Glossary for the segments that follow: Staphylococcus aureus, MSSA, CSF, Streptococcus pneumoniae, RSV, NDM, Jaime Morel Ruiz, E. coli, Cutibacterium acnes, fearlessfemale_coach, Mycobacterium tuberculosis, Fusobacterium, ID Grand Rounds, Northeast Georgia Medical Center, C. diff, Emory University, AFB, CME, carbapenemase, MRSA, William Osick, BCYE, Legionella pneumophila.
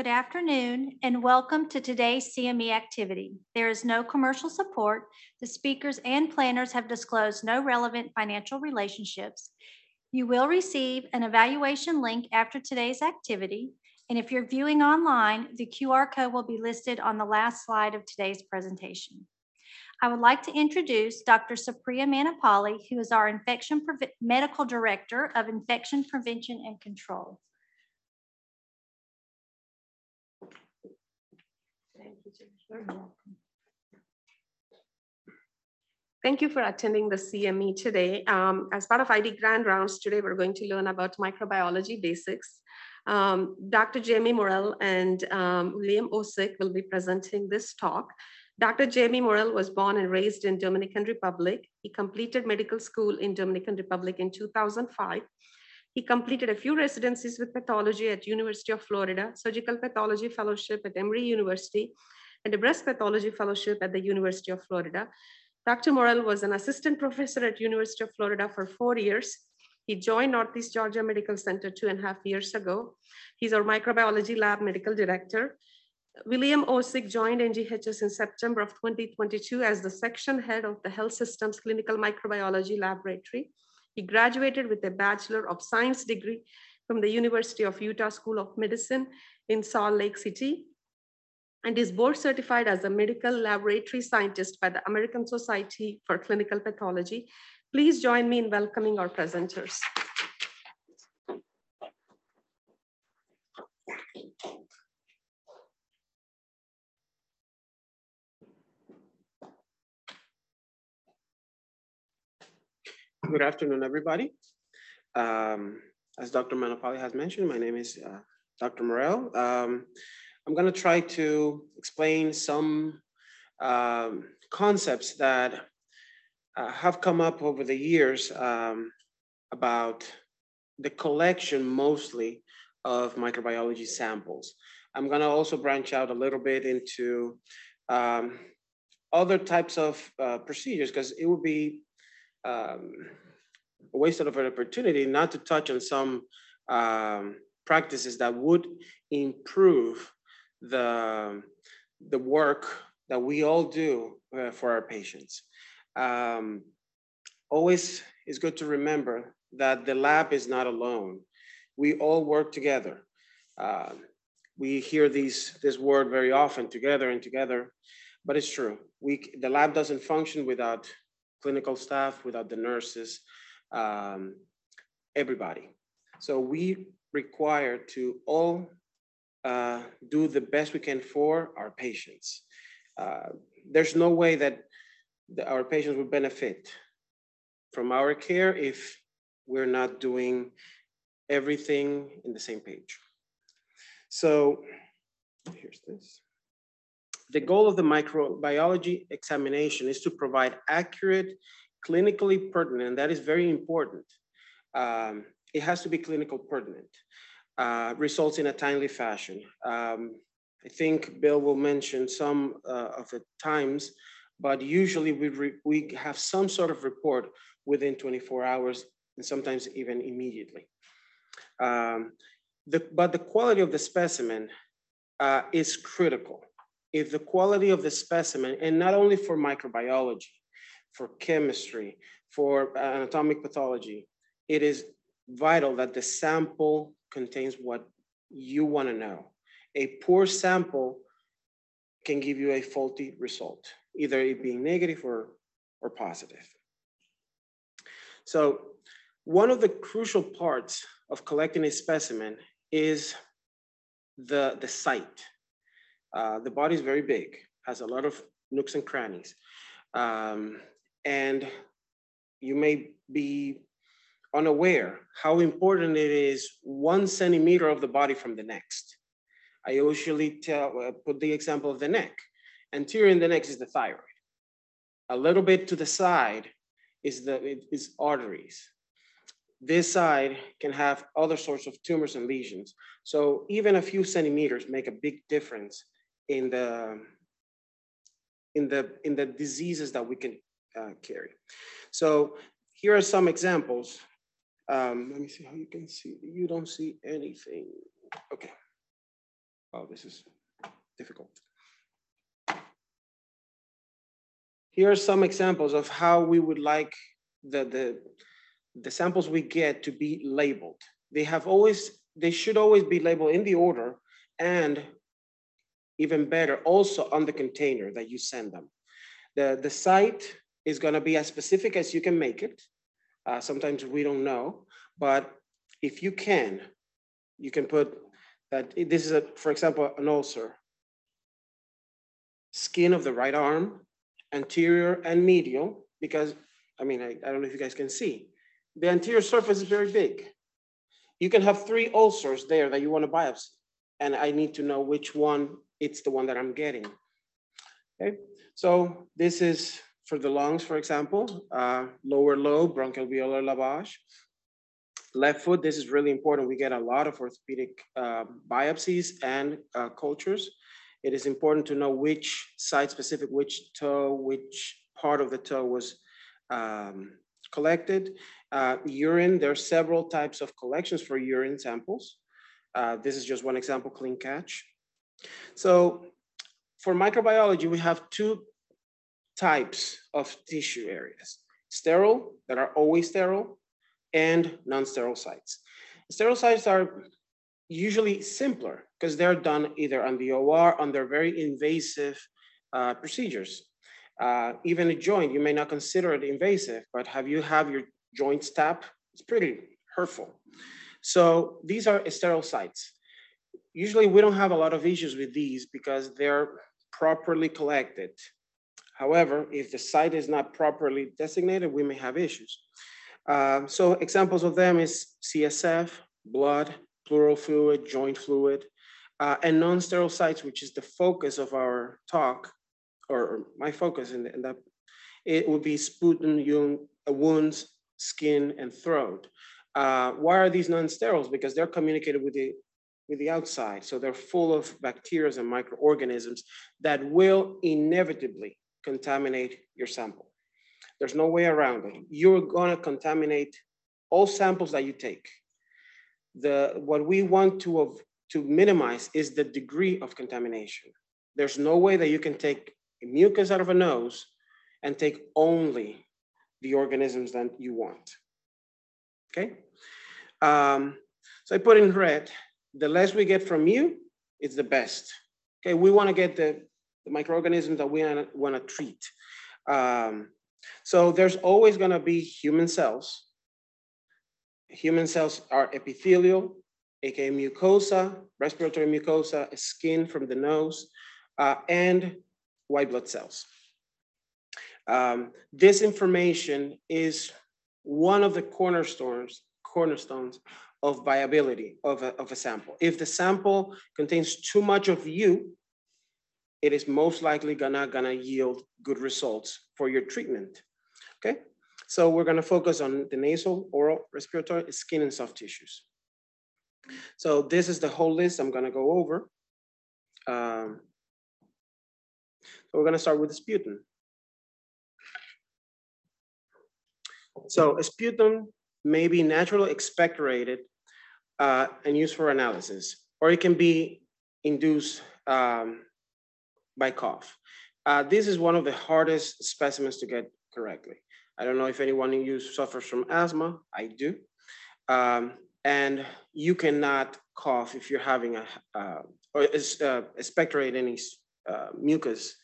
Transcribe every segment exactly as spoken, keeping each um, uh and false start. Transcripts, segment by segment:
Good afternoon and welcome to today's C M E activity. There is no commercial support. The speakers and planners have disclosed no relevant financial relationships. You will receive an evaluation link after today's activity. And if you're viewing online, the Q R code will be listed on the last slide of today's presentation. I would like to introduce Doctor Sapriya Manapali, who is our Infection Preve- Medical Director of Infection Prevention and Control. Thank you for attending the C M E today. Um, as part of I D Grand Rounds today, we're going to learn about microbiology basics. Um, Doctor Jaime Morel and um, William Osick will be presenting this talk. Doctor Jaime Morel was born and raised in Dominican Republic. He completed medical school in Dominican Republic in two thousand five. He completed a few residencies with pathology at University of Florida, surgical pathology fellowship at Emory University, and a breast pathology fellowship at the University of Florida. Doctor Morel was an assistant professor at University of Florida for four years. He joined Northeast Georgia Medical Center two and a half years ago. He's our microbiology lab medical director. William Osick joined N G H S in September of twenty twenty-two as the section head of the Health Systems Clinical Microbiology Laboratory. He graduated with a Bachelor of Science degree from the University of Utah School of Medicine in Salt Lake City, and is board certified as a medical laboratory scientist by the American Society for Clinical Pathology. Please join me in welcoming our presenters. Good afternoon, everybody. Um, as Doctor Manapali has mentioned, my name is uh, Doctor Morel. Um, I'm going to try to explain some um, concepts that uh, have come up over the years um, about the collection mostly of microbiology samples. I'm going to also branch out a little bit into um, other types of uh, procedures, because it would be um, a waste of an opportunity not to touch on some um, practices that would improve the, the work that we all do uh, for our patients. Um, always is good to remember that the lab is not alone. We all work together. Uh, we hear these, this word very often, together and together, but it's true. We, the lab doesn't function without clinical staff, without the nurses, um, everybody. So we require to all Uh, do the best we can for our patients. Uh, there's no way that the, our patients would benefit from our care if we're not doing everything in the same page. So here's this. The goal of the microbiology examination is to provide accurate, clinically pertinent, and that is very important. Um, it has to be clinical pertinent. Uh, results in a timely fashion. Um, I think Bill will mention some uh, of the times, but usually we, re we have some sort of report within twenty-four hours and sometimes even immediately. Um, the, but the quality of the specimen uh, is critical. If the quality of the specimen, and not only for microbiology, for chemistry, for anatomic pathology, it is vital that the sample contains what you want to know. A poor sample can give you a faulty result, either it being negative or, or positive. So one of the crucial parts of collecting a specimen is the, the site. Uh, the body is very big, has a lot of nooks and crannies. Um, and you may be unaware how important it is one centimeter of the body from the next. I usually tell, uh, put the example of the neck. Anterior in the neck is the thyroid. A little bit to the side is, the, is arteries. This side can have other sorts of tumors and lesions. So even a few centimeters make a big difference in the, in the, in the diseases that we can uh, carry. So here are some examples. Um, let me see how you can see. You don't see anything. Okay. Oh, this is difficult. Here are some examples of how we would like the, the, the samples we get to be labeled. They have always, they should always be labeled in the order, and even better, also on the container that you send them. The, the site is gonna be as specific as you can make it. Uh, sometimes we don't know, but if you can, you can put that this is, a, for example, an ulcer. Skin of the right arm, anterior and medial, because, I mean, I, I don't know if you guys can see. The anterior surface is very big. You can have three ulcers there that you want to biopsy, and I need to know which one it's the one that I'm getting, okay? So this is for the lungs, for example, uh, lower lobe, bronchoalveolar lavage. Left foot, this is really important. We get a lot of orthopedic uh, biopsies and uh, cultures. It is important to know which site specific, which toe, which part of the toe was um, collected. Uh, urine, there are several types of collections for urine samples. Uh, this is just one example, clean catch. So for microbiology, we have two types of tissue areas, sterile, that are always sterile, and non-sterile sites. Sterile sites are usually simpler because they're done either on the O R, on their very invasive uh, procedures. Uh, even a joint, you may not consider it invasive, but have you have your joints tap? It's pretty hurtful. So these are sterile sites. Usually we don't have a lot of issues with these because they're properly collected. However, if the site is not properly designated, we may have issues. Uh, so examples of them is C S F, blood, pleural fluid, joint fluid, uh, and non-sterile sites, which is the focus of our talk, or my focus in, the, in that, it would be sputum, wounds, skin, and throat. Uh, why are these non-sterile? Because they're communicated with the with the outside. So they're full of bacteria and microorganisms that will inevitably contaminate your sample. There's no way around it. You're gonna contaminate all samples that you take. The, what we want to, of, to minimize is the degree of contamination. There's no way that you can take mucus out of a nose and take only the organisms that you want, okay? Um, so I put in red, the less we get from you, it's the best. Okay, we wanna get the, the microorganisms that we wanna treat. Um, so there's always gonna be human cells. Human cells are epithelial, aka mucosa, respiratory mucosa, skin from the nose, uh, and white blood cells. Um, this information is one of the cornerstones, cornerstones of viability of a, of a sample. If the sample contains too much of you, it is most likely gonna, gonna yield good results for your treatment, okay? So we're gonna focus on the nasal, oral, respiratory, skin, and soft tissues. So this is the whole list I'm gonna go over. Um, so we're gonna start with the sputum. So a sputum may be naturally expectorated uh, and used for analysis, or it can be induced um, by cough. Uh, this is one of the hardest specimens to get correctly. I don't know if anyone in you suffers from asthma. I do. Um, and you cannot cough if you're having a, uh, or uh, expectorate any uh, mucus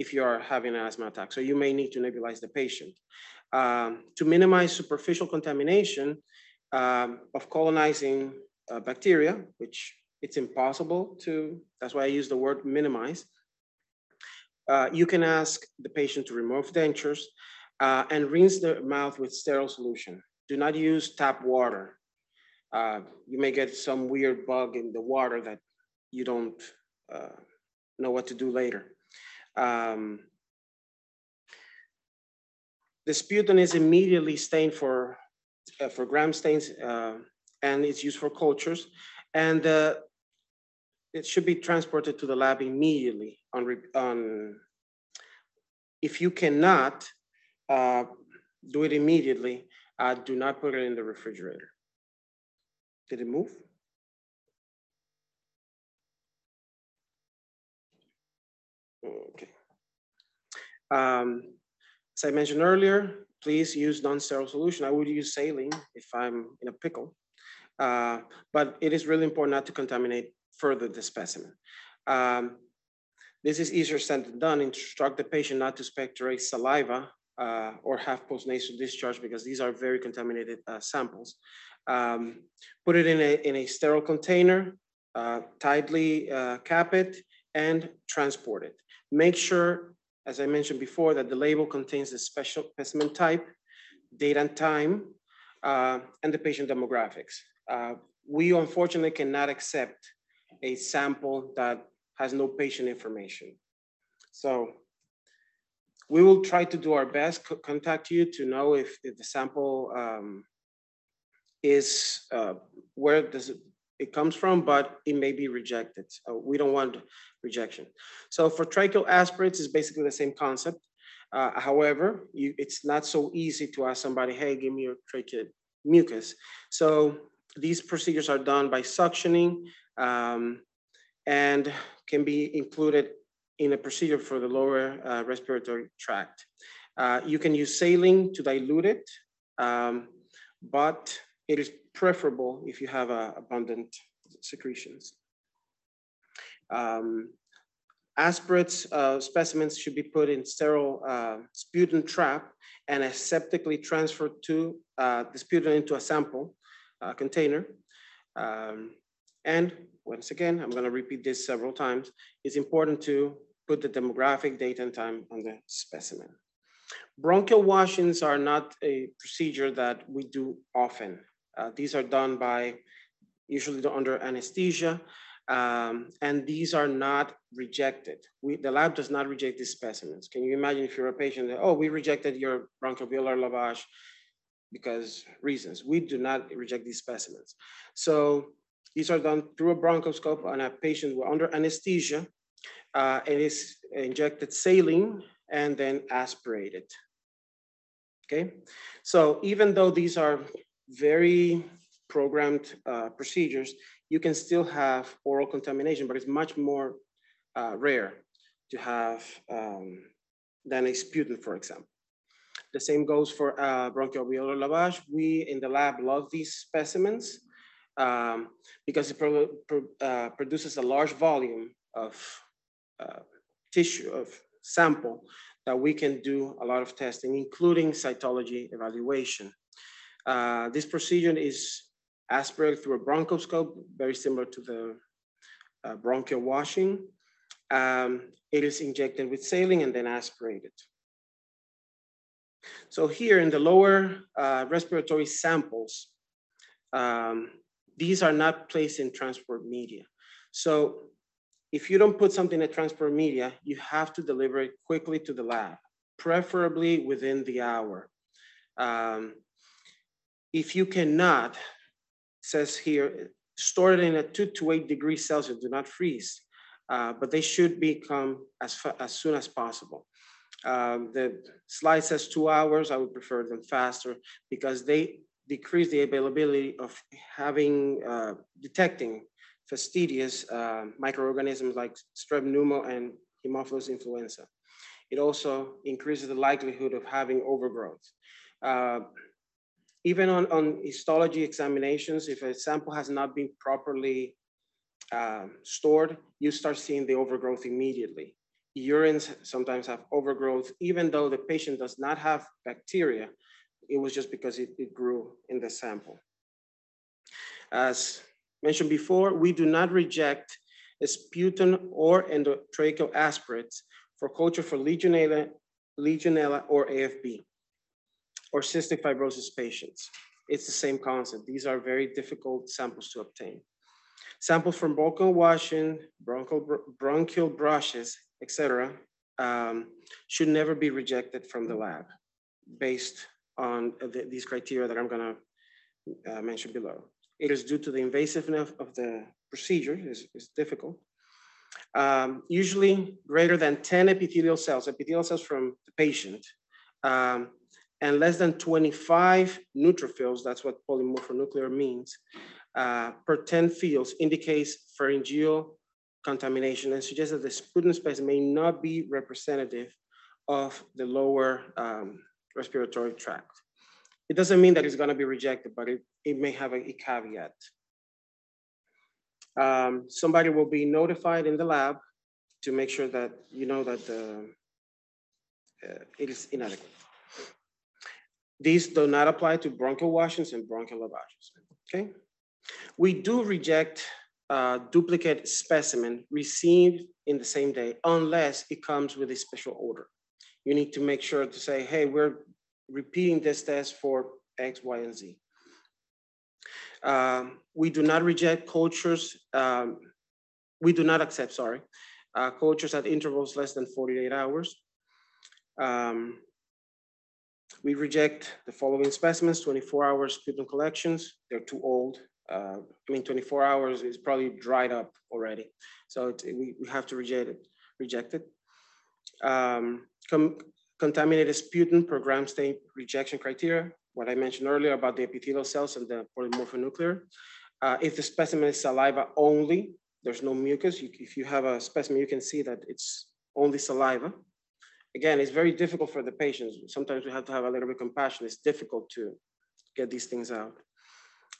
if you are having an asthma attack. So you may need to nebulize the patient. Um, to minimize superficial contamination um, of colonizing uh, bacteria, which it's impossible to, that's why I use the word minimize. Uh, you can ask the patient to remove dentures uh, and rinse their mouth with sterile solution. Do not use tap water. Uh, you may get some weird bug in the water that you don't uh, know what to do later. Um, The sputum is immediately stained for, uh, for gram stains, uh, and it's used for cultures. And uh, it should be transported to the lab immediately. On, on if you cannot uh, do it immediately, uh, do not put it in the refrigerator. Did it move? Um, as I mentioned earlier, please use non-sterile solution. I would use saline if I'm in a pickle, uh, but it is really important not to contaminate further the specimen. Um, this is easier said than done. Instruct the patient not to expectorate saliva uh, or have postnasal discharge because these are very contaminated uh, samples. Um, put it in a, in a sterile container, uh, tightly uh, cap it, and transport it. Make sure, as I mentioned before, that the label contains the special specimen type, date and time, uh, and the patient demographics. Uh, we unfortunately cannot accept a sample that has no patient information. So we will try to do our best, co contact you to know if, if the sample um, is, uh, where does it, it comes from, but it may be rejected. So we don't want rejection. So for tracheal aspirates, it's basically the same concept. Uh, however, you, it's not so easy to ask somebody, hey, give me your tracheal mucus. So these procedures are done by suctioning um, and can be included in a procedure for the lower uh, respiratory tract. Uh, you can use saline to dilute it, um, but it is preferable if you have uh, abundant secretions. Um, aspirates uh, specimens should be put in sterile uh, sputum trap and aseptically transferred to uh, the sputum into a sample uh, container. Um, and once again, I'm gonna repeat this several times, it's important to put the demographic, date and time on the specimen. Bronchial washings are not a procedure that we do often. Uh, these are done by, usually under anesthesia, um, and these are not rejected. We, the lab does not reject these specimens. Can you imagine if you're a patient that, oh, we rejected your bronchoalveolar lavage because reasons. We do not reject these specimens. So these are done through a bronchoscope on a patient under anesthesia, uh, and is injected saline and then aspirated, okay? So even though these are very programmed uh, procedures, you can still have oral contamination, but it's much more uh, rare to have um, than a sputum, for example. The same goes for uh, bronchoalveolar lavage. We in the lab love these specimens um, because it pro pro uh, produces a large volume of uh, tissue, of sample that we can do a lot of testing, including cytology evaluation. Uh, this procedure is aspirated through a bronchoscope, very similar to the uh, bronchial washing. Um, it is injected with saline and then aspirated. So here in the lower uh, respiratory samples, um, these are not placed in transport media. So if you don't put something in transport media, you have to deliver it quickly to the lab, preferably within the hour. Um, If you cannot, it says here, store it in a two to eight degrees Celsius, do not freeze, uh, but they should become as, as soon as possible. Um, the slide says two hours, I would prefer them faster because they decrease the availability of having, uh, detecting fastidious uh, microorganisms like strep pneumo and Haemophilus influenza. It also increases the likelihood of having overgrowth. Uh, Even on, on histology examinations, if a sample has not been properly um, stored, you start seeing the overgrowth immediately. Urines sometimes have overgrowth, even though the patient does not have bacteria. It was just because it, it grew in the sample. As mentioned before, we do not reject a sputum or endotracheal aspirates for culture for Legionella, Legionella or A F B. Or cystic fibrosis patients. It's the same concept. These are very difficult samples to obtain. Samples from bronchial washing, bronchial, bronchial brushes, et cetera, um, should never be rejected from the lab based on the, these criteria that I'm gonna uh, mention below. It is due to the invasiveness of the procedure, it's, it's difficult. Um, usually greater than ten epithelial cells, epithelial cells from the patient, um, and less than twenty-five neutrophils, that's what polymorphonuclear means, uh, per ten fields indicates pharyngeal contamination and suggests that the sputum space may not be representative of the lower um, respiratory tract. It doesn't mean that it's going to be rejected, but it, it may have a, a caveat. Um, somebody will be notified in the lab to make sure that you know that the, uh, it is inadequate. These do not apply to bronchial washings and bronchial lavages, okay? We do reject uh, duplicate specimen received in the same day unless it comes with a special order. You need to make sure to say, hey, we're repeating this test for X, Y, and Z. Um, we do not reject cultures. Um, we do not accept, sorry, uh, cultures at intervals less than forty-eight hours. Um, we reject the following specimens: twenty-four hours sputum collections. They're too old. Uh, I mean, twenty-four hours is probably dried up already. So it, we, we have to reject it. Reject it. Um, com contaminated sputum per gram stain rejection criteria. What I mentioned earlier about the epithelial cells and the polymorphonuclear. Uh, if the specimen is saliva only, there's no mucus. You, if you have a specimen, you can see that it's only saliva. Again, it's very difficult for the patients. Sometimes we have to have a little bit of compassion. It's difficult to get these things out.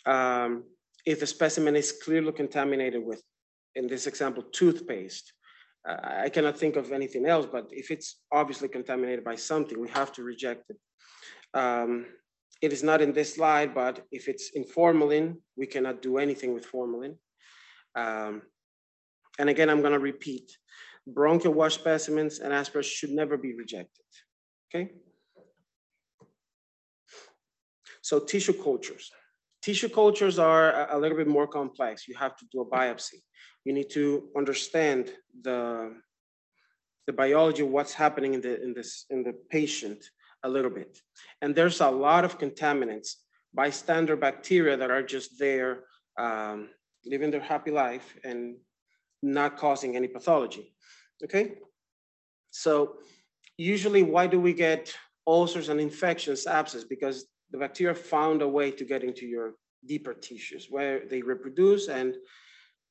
Um, if the specimen is clearly contaminated with, in this example, toothpaste, uh, I cannot think of anything else, but if it's obviously contaminated by something, we have to reject it. Um, It is not in this slide, but if it's in formalin, we cannot do anything with formalin. Um, and again, I'm gonna repeat, bronchial wash specimens and aspirates should never be rejected, okay? So tissue cultures. Tissue cultures are a little bit more complex. You have to do a biopsy. You need to understand the, the biology of what's happening in the, in this, in the patient a little bit. And there's a lot of contaminants, bystander bacteria that are just there, um, living their happy life and not causing any pathology, okay? So usually why do we get ulcers and infections, abscess? Because the bacteria found a way to get into your deeper tissues where they reproduce, and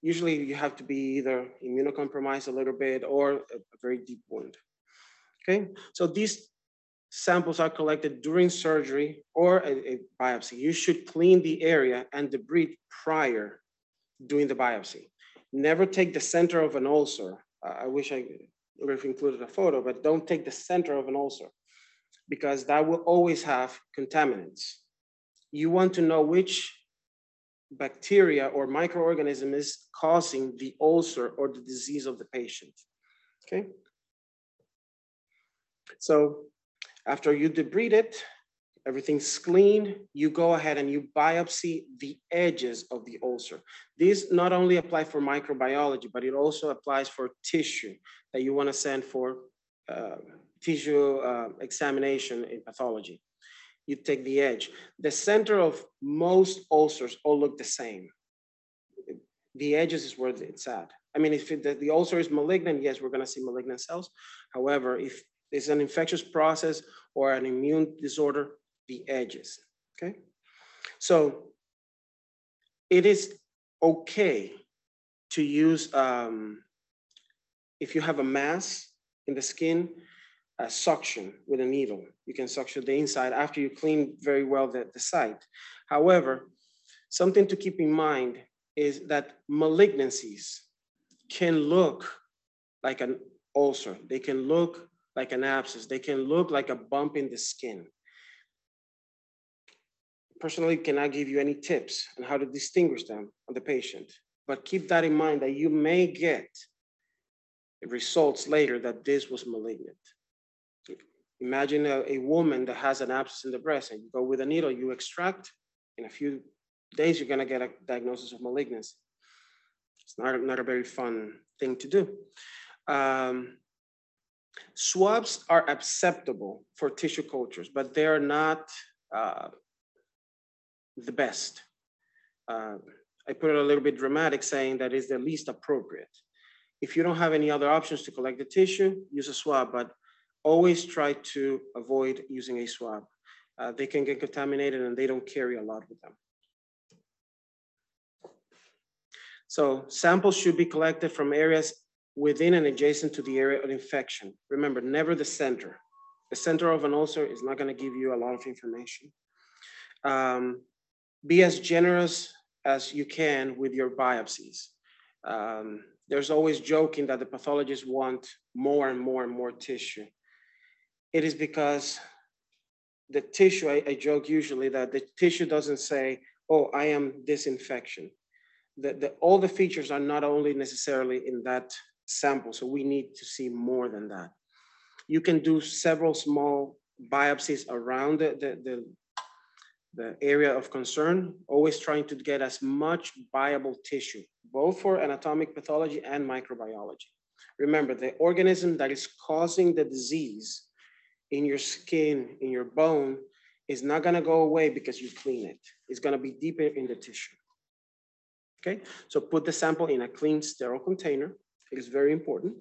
usually you have to be either immunocompromised a little bit or a very deep wound, okay? So these samples are collected during surgery or a, a biopsy. You should clean the area and debridement prior doing the biopsy. Never take the center of an ulcer. Uh, I wish I would have included a photo, but don't take the center of an ulcer because that will always have contaminants. You want to know which bacteria or microorganism is causing the ulcer or the disease of the patient, okay? So, after you debride it, everything's clean, you go ahead and you biopsy the edges of the ulcer. These not only apply for microbiology, but it also applies for tissue that you want to send for uh, tissue uh, examination in pathology. You take the edge. The center of most ulcers all look the same. The edges is where it's at. I mean, if it, the, the ulcer is malignant, yes, we're going to see malignant cells. However, if it's an infectious process or an immune disorder, the edges, okay? So it is okay to use, um, if you have a mass in the skin, a suction with a needle. You can suction the inside after you clean very well the, the site. However, something to keep in mind is that malignancies can look like an ulcer. They can look like an abscess. They can look like a bump in the skin. Personally, cannot give you any tips on how to distinguish them on the patient, but keep that in mind that you may get results later that this was malignant. Imagine a, a woman that has an abscess in the breast and you go with a needle, you extract, in a few days, you're gonna get a diagnosis of malignancy. It's not, not a very fun thing to do. Um, Swabs are acceptable for tissue cultures, but they're not uh, the best. Uh, I put it a little bit dramatic saying that is the least appropriate. If you don't have any other options to collect the tissue, use a swab, but always try to avoid using a swab. Uh, they can get contaminated and they don't carry a lot with them. So samples should be collected from areas within and adjacent to the area of infection. Remember, never the center. The center of an ulcer is not going to give you a lot of information. Um, be as generous as you can with your biopsies. Um, there's always joking that the pathologists want more and more and more tissue. It is because the tissue, I, I joke usually that the tissue doesn't say, oh, I am this infection. The, the, all the features are not only necessarily in that sample, so we need to see more than that. You can do several small biopsies around the, the, the, the area of concern, always trying to get as much viable tissue, both for anatomic pathology and microbiology. Remember, the organism that is causing the disease in your skin, in your bone, is not going to go away because you clean it. It's going to be deeper in the tissue. Okay, so put the sample in a clean, sterile container. It is very important.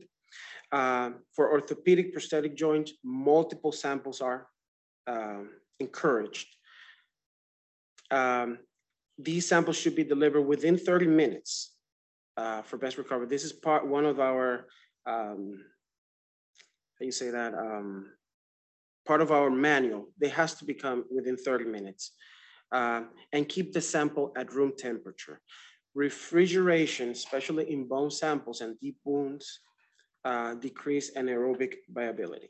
Uh, for orthopedic prosthetic joints, multiple samples are uh, encouraged. Um, these samples should be delivered within thirty minutes uh, for best recovery. This is part one of our, um, how do you say that? Um, part of our manual. They has to become within thirty minutes uh, and keep the sample at room temperature. Refrigeration, especially in bone samples and deep wounds, uh, decrease anaerobic viability.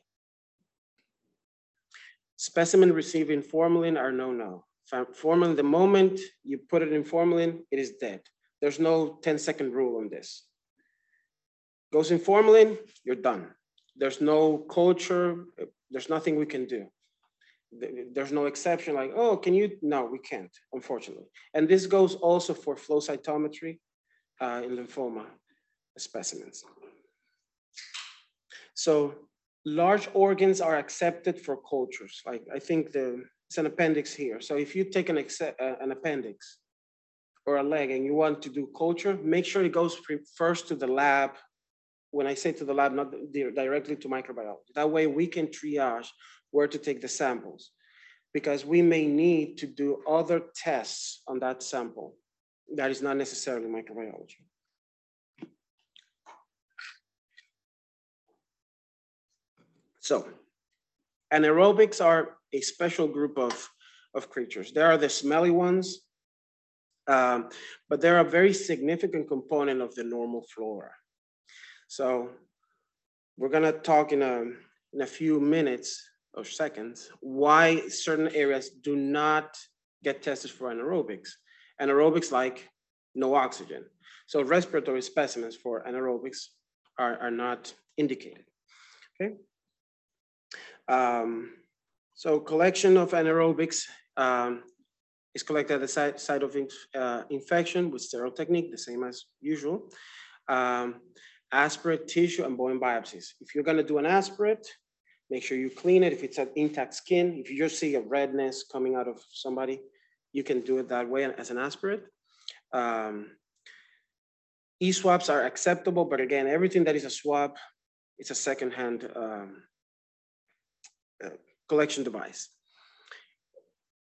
Specimen receiving formalin are no-no. Formalin, the moment you put it in formalin, it is dead. There's no ten second rule on this. Goes in formalin, you're done. There's no culture, there's nothing we can do. There's no exception like, oh, can you? No, we can't, unfortunately. And this goes also for flow cytometry uh, in lymphoma specimens. So large organs are accepted for cultures. Like I think the, it's an appendix here. So if you take an, uh, an appendix or a leg and you want to do culture, make sure it goes first to the lab. When I say to the lab, not directly to microbiology. That way we can triage where to take the samples, because we may need to do other tests on that sample that is not necessarily microbiology. So anaerobics are a special group of, of creatures. There are the smelly ones, um, but they're a very significant component of the normal flora. So we're gonna talk in a, in a few minutes or seconds, why certain areas do not get tested for anaerobics. Anaerobics like no oxygen. So respiratory specimens for anaerobics are, are not indicated, okay? Um, so collection of anaerobics um, is collected at the site, site of inf uh, infection with sterile technique, the same as usual. Um, aspirate tissue and bone biopsies. If you're gonna do an aspirate, make sure you clean it. If it's an intact skin, if you just see a redness coming out of somebody, you can do it that way as an aspirate. Um, E-swabs are acceptable, but again, everything that is a swab, it's a secondhand um, uh, collection device.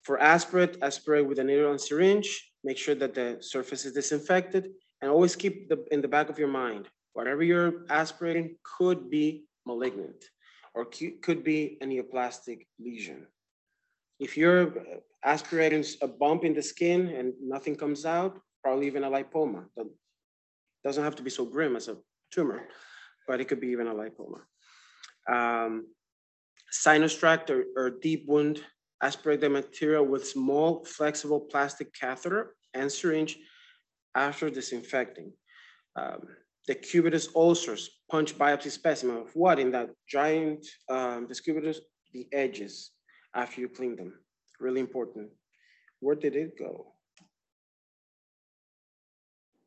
For aspirate, aspirate with a needle and syringe, make sure that the surface is disinfected, and always keep the, in the back of your mind, whatever you're aspirating could be malignant, or could be a neoplastic lesion. If you're aspirating a bump in the skin and nothing comes out, probably even a lipoma. That doesn't have to be so grim as a tumor, but it could be even a lipoma. Um, sinus tract or, or deep wound, aspirate the material with small flexible plastic catheter and syringe after disinfecting. Um, The cubitus ulcers, punch biopsy specimen of what in that giant um, cubitus, the edges after you clean them. Really important. Where did it go?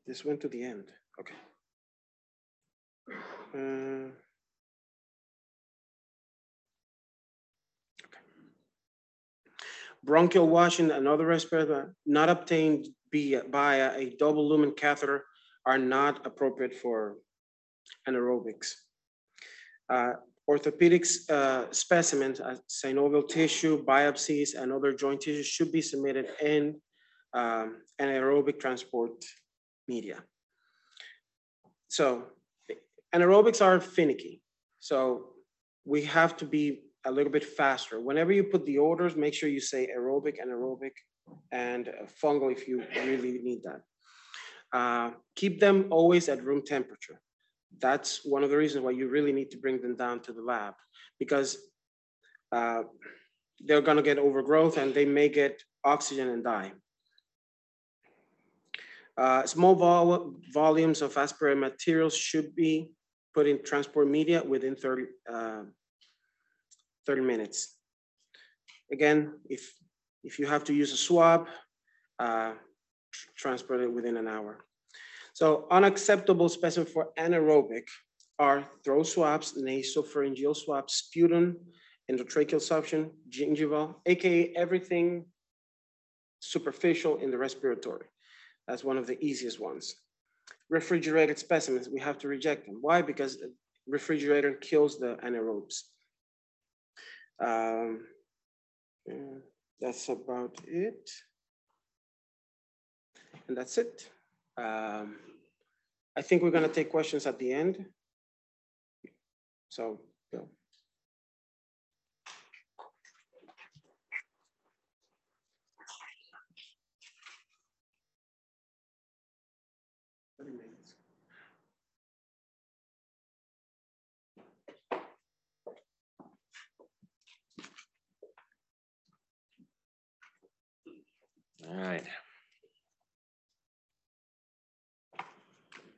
This went to the end. Okay. Uh, okay. Bronchial washing, another respirator, not obtained by a, a double lumen catheter, are not appropriate for anaerobics. Uh, orthopedics uh, specimens, uh, synovial tissue, biopsies, and other joint tissues should be submitted in um, anaerobic transport media. So Anaerobics are finicky, so we have to be a little bit faster. Whenever you put the orders, make sure you say aerobic, anaerobic, and fungal if you really need that. Uh, keep them always at room temperature. That's one of the reasons why you really need to bring them down to the lab, because uh, they're gonna get overgrowth and they may get oxygen and die. Uh, small vol volumes of aspirated materials should be put in transport media within thirty, uh, thirty minutes. Again, if, if you have to use a swab, uh, tr transport it within an hour. So unacceptable specimen for anaerobic are throat swabs, nasopharyngeal swabs, sputum, endotracheal suction, gingival, A K A everything superficial in the respiratory. That's one of the easiest ones. Refrigerated specimens, we have to reject them. Why? Because the refrigerator kills the anaerobes. Um, yeah, that's about it. And that's it. Um, I think we're gonna take questions at the end. So, Bill. All right.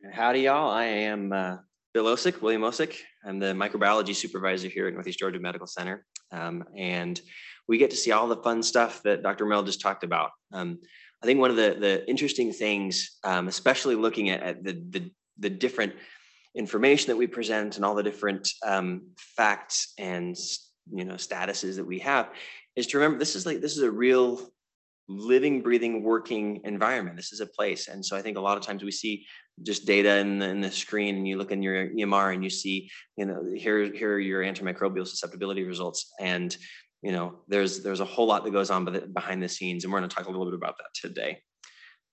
Howdy, y'all. I am uh, Bill Osick, William Osick. I'm the microbiology supervisor here at Northeast Georgia Medical Center. Um, and we get to see all the fun stuff that Doctor Morel just talked about. Um, I think one of the, the interesting things, um, especially looking at, at the, the, the different information that we present and all the different um, facts and you know statuses that we have, is to remember this is like this is a real living, breathing, working environment. This is a place. And so I think a lot of times we see just data in the, in the screen, and you look in your E M R and you see, you know, here, here are your antimicrobial susceptibility results. And, you know, there's, there's a whole lot that goes on behind the scenes. And we're going to talk a little bit about that today.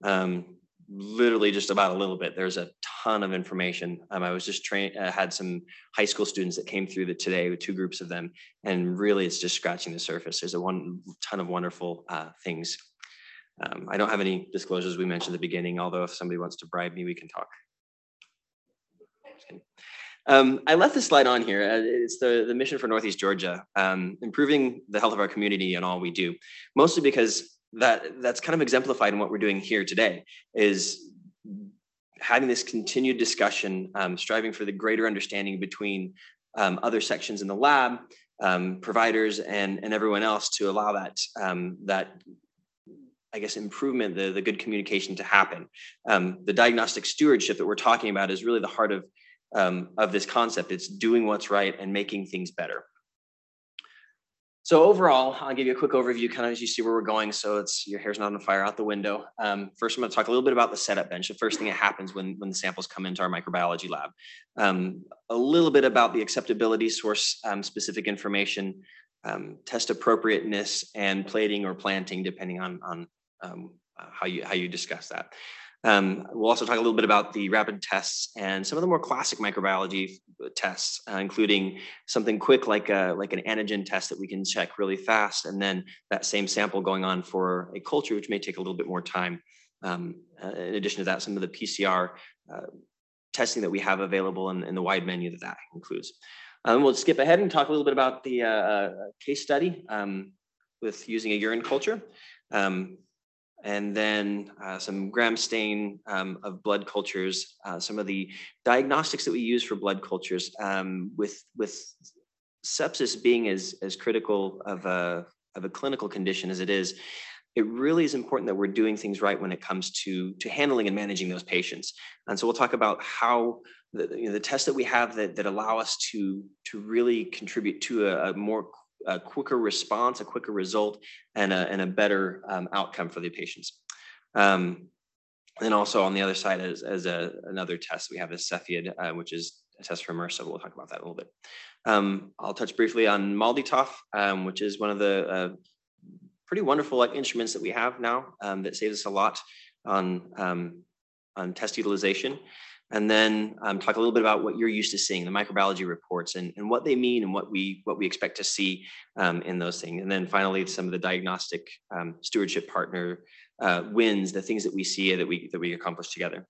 Um, literally just about a little bit. There's a ton of information. Um, I was just trained, uh, had some high school students that came through the today with two groups of them, and really it's just scratching the surface. There's a one ton of wonderful uh, things. Um, I don't have any disclosures we mentioned at the beginning, although if somebody wants to bribe me, we can talk. Um, I left this slide on here. It's the, the mission for Northeast Georgia, um, improving the health of our community and all we do, mostly because That, that's kind of exemplified in what we're doing here today, is having this continued discussion, um, striving for the greater understanding between um, other sections in the lab, um, providers, and, and everyone else to allow that, um, that I guess, improvement, the, the good communication to happen. Um, the diagnostic stewardship that we're talking about is really the heart of, um, of this concept. It's doing what's right and making things better. So overall, I'll give you a quick overview, kind of as you see where we're going. So it's your hair's not on fire out the window. Um, first, I'm going to talk a little bit about the setup bench, the first thing that happens when, when the samples come into our microbiology lab. Um, a little bit about the acceptability source, um, specific information, um, test appropriateness, and plating or planting, depending on, on um, how, you, how you discuss that. Um, we'll also talk a little bit about the rapid tests and some of the more classic microbiology tests, uh, including something quick like a, like an antigen test that we can check really fast, and then that same sample going on for a culture, which may take a little bit more time. Um, uh, in addition to that, some of the P C R uh, testing that we have available in, in the wide menu that that includes. Um, we'll skip ahead and talk a little bit about the uh, uh, case study um, with using a urine culture. Um, and then uh, some gram stain um, of blood cultures, uh, some of the diagnostics that we use for blood cultures, um, with, with sepsis being as, as critical of a, of a clinical condition as it is, it really is important that we're doing things right when it comes to, to handling and managing those patients. And so we'll talk about how the, you know, the tests that we have that, that allow us to, to really contribute to a, a more a quicker response, a quicker result, and a, and a better um, outcome for the patients. Um, and also on the other side, as, as a, another test, we have a Cepheid, uh, which is a test for MRSA. We'll talk about that a little bit. Um, I'll touch briefly on MALDI-TOF, um, which is one of the uh, pretty wonderful like instruments that we have now um, that saves us a lot on, um, on test utilization. and then um, talk a little bit about what you're used to seeing, the microbiology reports, and, and what they mean and what we what we expect to see um, in those things. And then finally, some of the diagnostic um, stewardship partner uh, wins, the things that we see that we that we accomplish together.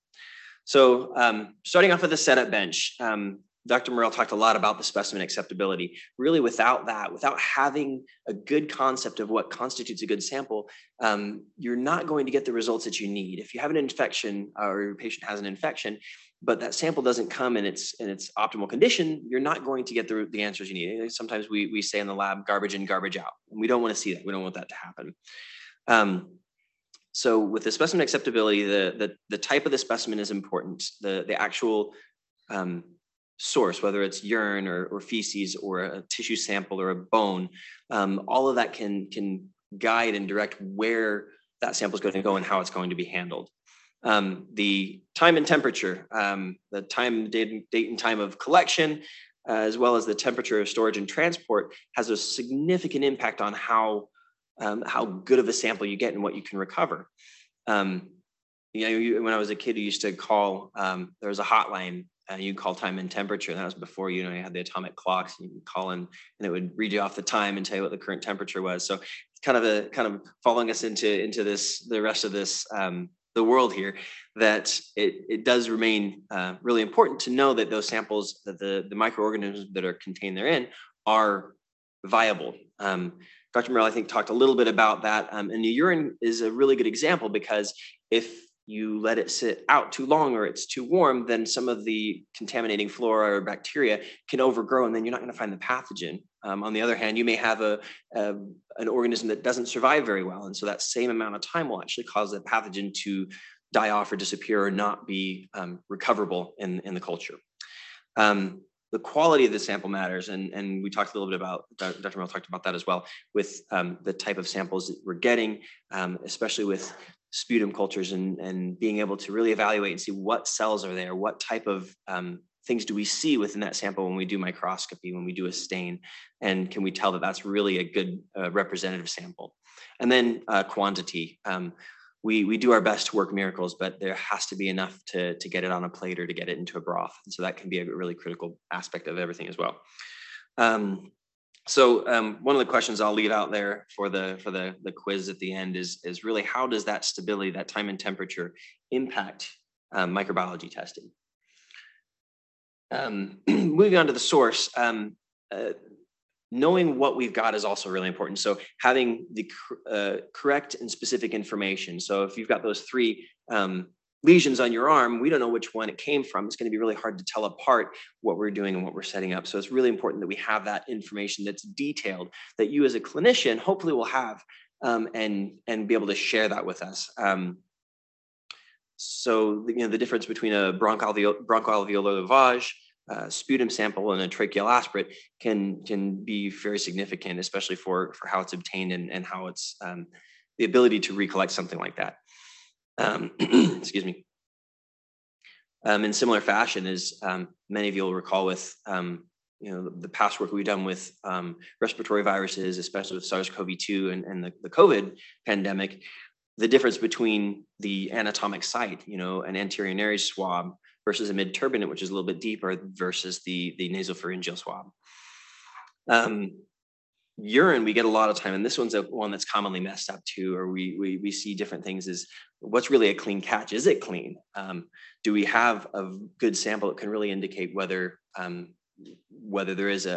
So um, starting off with the setup bench, um, Doctor Morel talked a lot about the specimen acceptability. Really without that, without having a good concept of what constitutes a good sample, um, you're not going to get the results that you need. If you have an infection or your patient has an infection, but that sample doesn't come in its, in its optimal condition, you're not going to get the, the answers you need. Sometimes we, we say in the lab, garbage in, garbage out. And we don't wanna see that. We don't want that to happen. Um, so with the specimen acceptability, the, the, the type of the specimen is important. The, the actual, um, source, whether it's urine or, or feces or a tissue sample or a bone, um, all of that can, can guide and direct where that sample is going to go and how it's going to be handled. Um, the time and temperature, um, the time, date, date and time of collection, uh, as well as the temperature of storage and transport has a significant impact on how, um, how good of a sample you get and what you can recover. Um, you know, when I was a kid, I used to call, um, there was a hotline. Uh, you call time and temperature. And that was before, you know, you had the atomic clocks. You could call in and it would read you off the time and tell you what the current temperature was. So it's kind of a kind of following us into into this the rest of this um, the world here, that it it does remain uh, really important to know that those samples, that the the microorganisms that are contained therein are viable. Um, Doctor Morel, I think, talked a little bit about that. Um, and the urine is a really good example, because if you let it sit out too long or it's too warm, then some of the contaminating flora or bacteria can overgrow, and then you're not going to find the pathogen. Um, on the other hand, you may have a, a an organism that doesn't survive very well, and so that same amount of time will actually cause the pathogen to die off or disappear or not be um, recoverable in, in the culture. Um, the quality of the sample matters, and, and we talked a little bit about, Doctor Morel talked about that as well, with um, the type of samples that we're getting, um, especially with sputum cultures, and, and being able to really evaluate and see what cells are there, what type of um, things do we see within that sample when we do microscopy, when we do a stain, and can we tell that that's really a good uh, representative sample? And then uh, quantity. Um, we, we do our best to work miracles, but there has to be enough to, to get it on a plate or to get it into a broth. And so that can be a really critical aspect of everything as well. Um, So um, one of the questions I'll leave out there for the for the, the quiz at the end is, is really, how does that stability, that time and temperature, impact um, microbiology testing? Um, moving on to the source, um, uh, knowing what we've got is also really important. So having the uh, correct and specific information. So if you've got those three um, lesions on your arm, we don't know which one it came from. It's going to be really hard to tell apart what we're doing and what we're setting up. So it's really important that we have that information that's detailed, that you as a clinician hopefully will have um, and, and be able to share that with us. Um, so, you know, the difference between a bronchoalveolar lavage, uh, sputum sample, and a tracheal aspirate can, can be very significant, especially for, for how it's obtained and, and how it's um, the ability to recollect something like that. Um, excuse me. Um, in similar fashion, as um, many of you will recall with, um, you know, the past work we've done with um, respiratory viruses, especially with SARS CoV two and, and the, the COVID pandemic, the difference between the anatomic site, you know, an anterior nares swab versus a mid-turbinate, which is a little bit deeper, versus the, the nasopharyngeal swab. Um, Urine, we get a lot of time, and this one's a one that's commonly messed up too, or we we, we see different things. Is what's really a clean catch? Is it clean? Um, do we have a good sample that can really indicate whether um, whether there is a,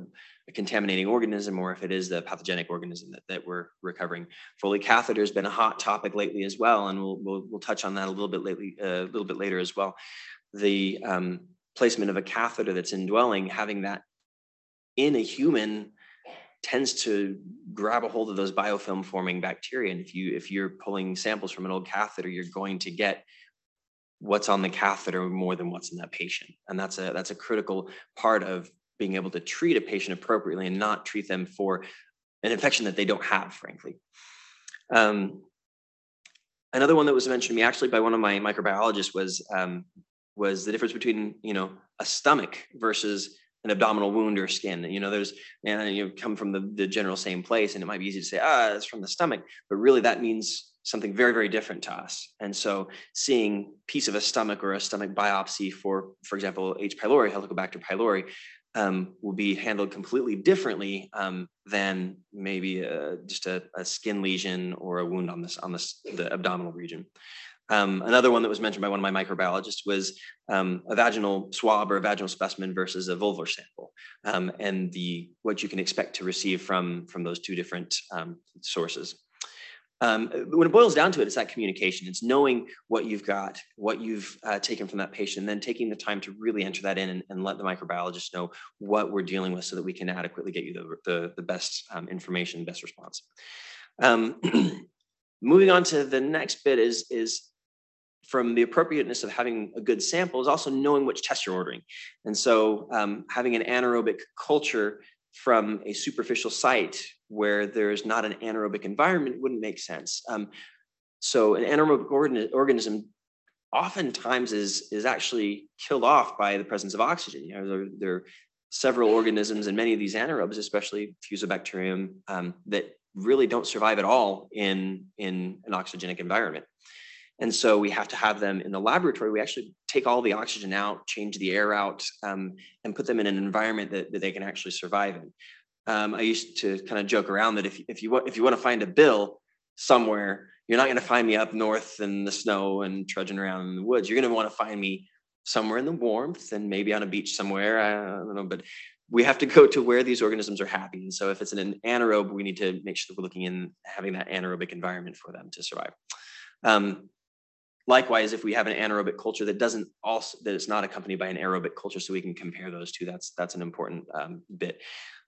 a, a contaminating organism, or if it is the pathogenic organism that, that we're recovering? Foley catheter has been a hot topic lately as well, and we'll we'll, we'll touch on that a little bit lately, a uh, little bit later as well. The um, placement of a catheter that's indwelling, having that in a human, tends to grab a hold of those biofilm forming bacteria. And if you if you're pulling samples from an old catheter, you're going to get what's on the catheter more than what's in that patient. And that's a that's a critical part of being able to treat a patient appropriately and not treat them for an infection that they don't have, frankly. Um, another one that was mentioned to me actually by one of my microbiologists was um, was the difference between, you know, a stomach versus an abdominal wound or skin. You know, there's, and you come from the, the general same place, and it might be easy to say, ah, it's from the stomach, but really that means something very, very different to us. And so seeing a piece of a stomach or a stomach biopsy for, for example, H. pylori, Helicobacter pylori, um, will be handled completely differently um, than maybe a, just a, a skin lesion or a wound on, this, on this, the abdominal region. Um, another one that was mentioned by one of my microbiologists was um, a vaginal swab or a vaginal specimen versus a vulvar sample, um, and the what you can expect to receive from, from those two different um, sources. Um, when it boils down to it, it's that communication. It's knowing what you've got, what you've uh, taken from that patient, and then taking the time to really enter that in and, and let the microbiologist know what we're dealing with so that we can adequately get you the, the, the best um, information, best response. Um, moving on to the next bit is, is from the appropriateness of having a good sample is also knowing which test you're ordering. And so um, having an anaerobic culture from a superficial site where there's not an anaerobic environment wouldn't make sense. Um, so an anaerobic organ organism oftentimes is, is actually killed off by the presence of oxygen. You know, there, there are several organisms and many of these anaerobes, especially Fusobacterium, um, that really don't survive at all in, in an oxygenic environment. And so we have to have them in the laboratory. We actually take all the oxygen out, change the air out, um, and put them in an environment that, that they can actually survive in. Um, I used to kind of joke around that if, if you want, if you want to find a bill somewhere, you're not going to find me up north in the snow and trudging around in the woods. You're going to want to find me somewhere in the warmth and maybe on a beach somewhere. I don't know, but we have to go to where these organisms are happy. And so if it's an anaerobe, we need to make sure that we're looking in having that anaerobic environment for them to survive. Um, Likewise, if we have an anaerobic culture that doesn't also that it's not accompanied by an aerobic culture, so we can compare those two. That's that's an important um, bit.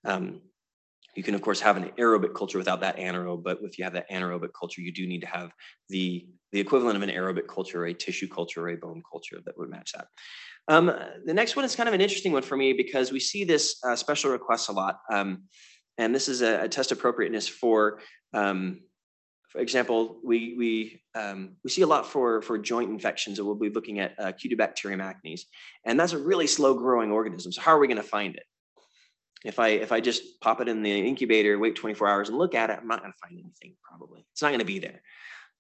Um, you can of course have an aerobic culture without that anaerobe, but if you have that anaerobic culture, you do need to have the the equivalent of an aerobic culture, or a tissue culture, or a bone culture that would match that. Um, the next one is kind of an interesting one for me because we see this uh, special request a lot, um, and this is a, a test appropriateness for. Um, For example, we we um, we see a lot for for joint infections, and we'll be looking at uh, Cutibacterium acnes, and that's a really slow growing organism. So how are we going to find it? If I if I just pop it in the incubator, wait twenty-four hours, and look at it, I'm not going to find anything. Probably it's not going to be there.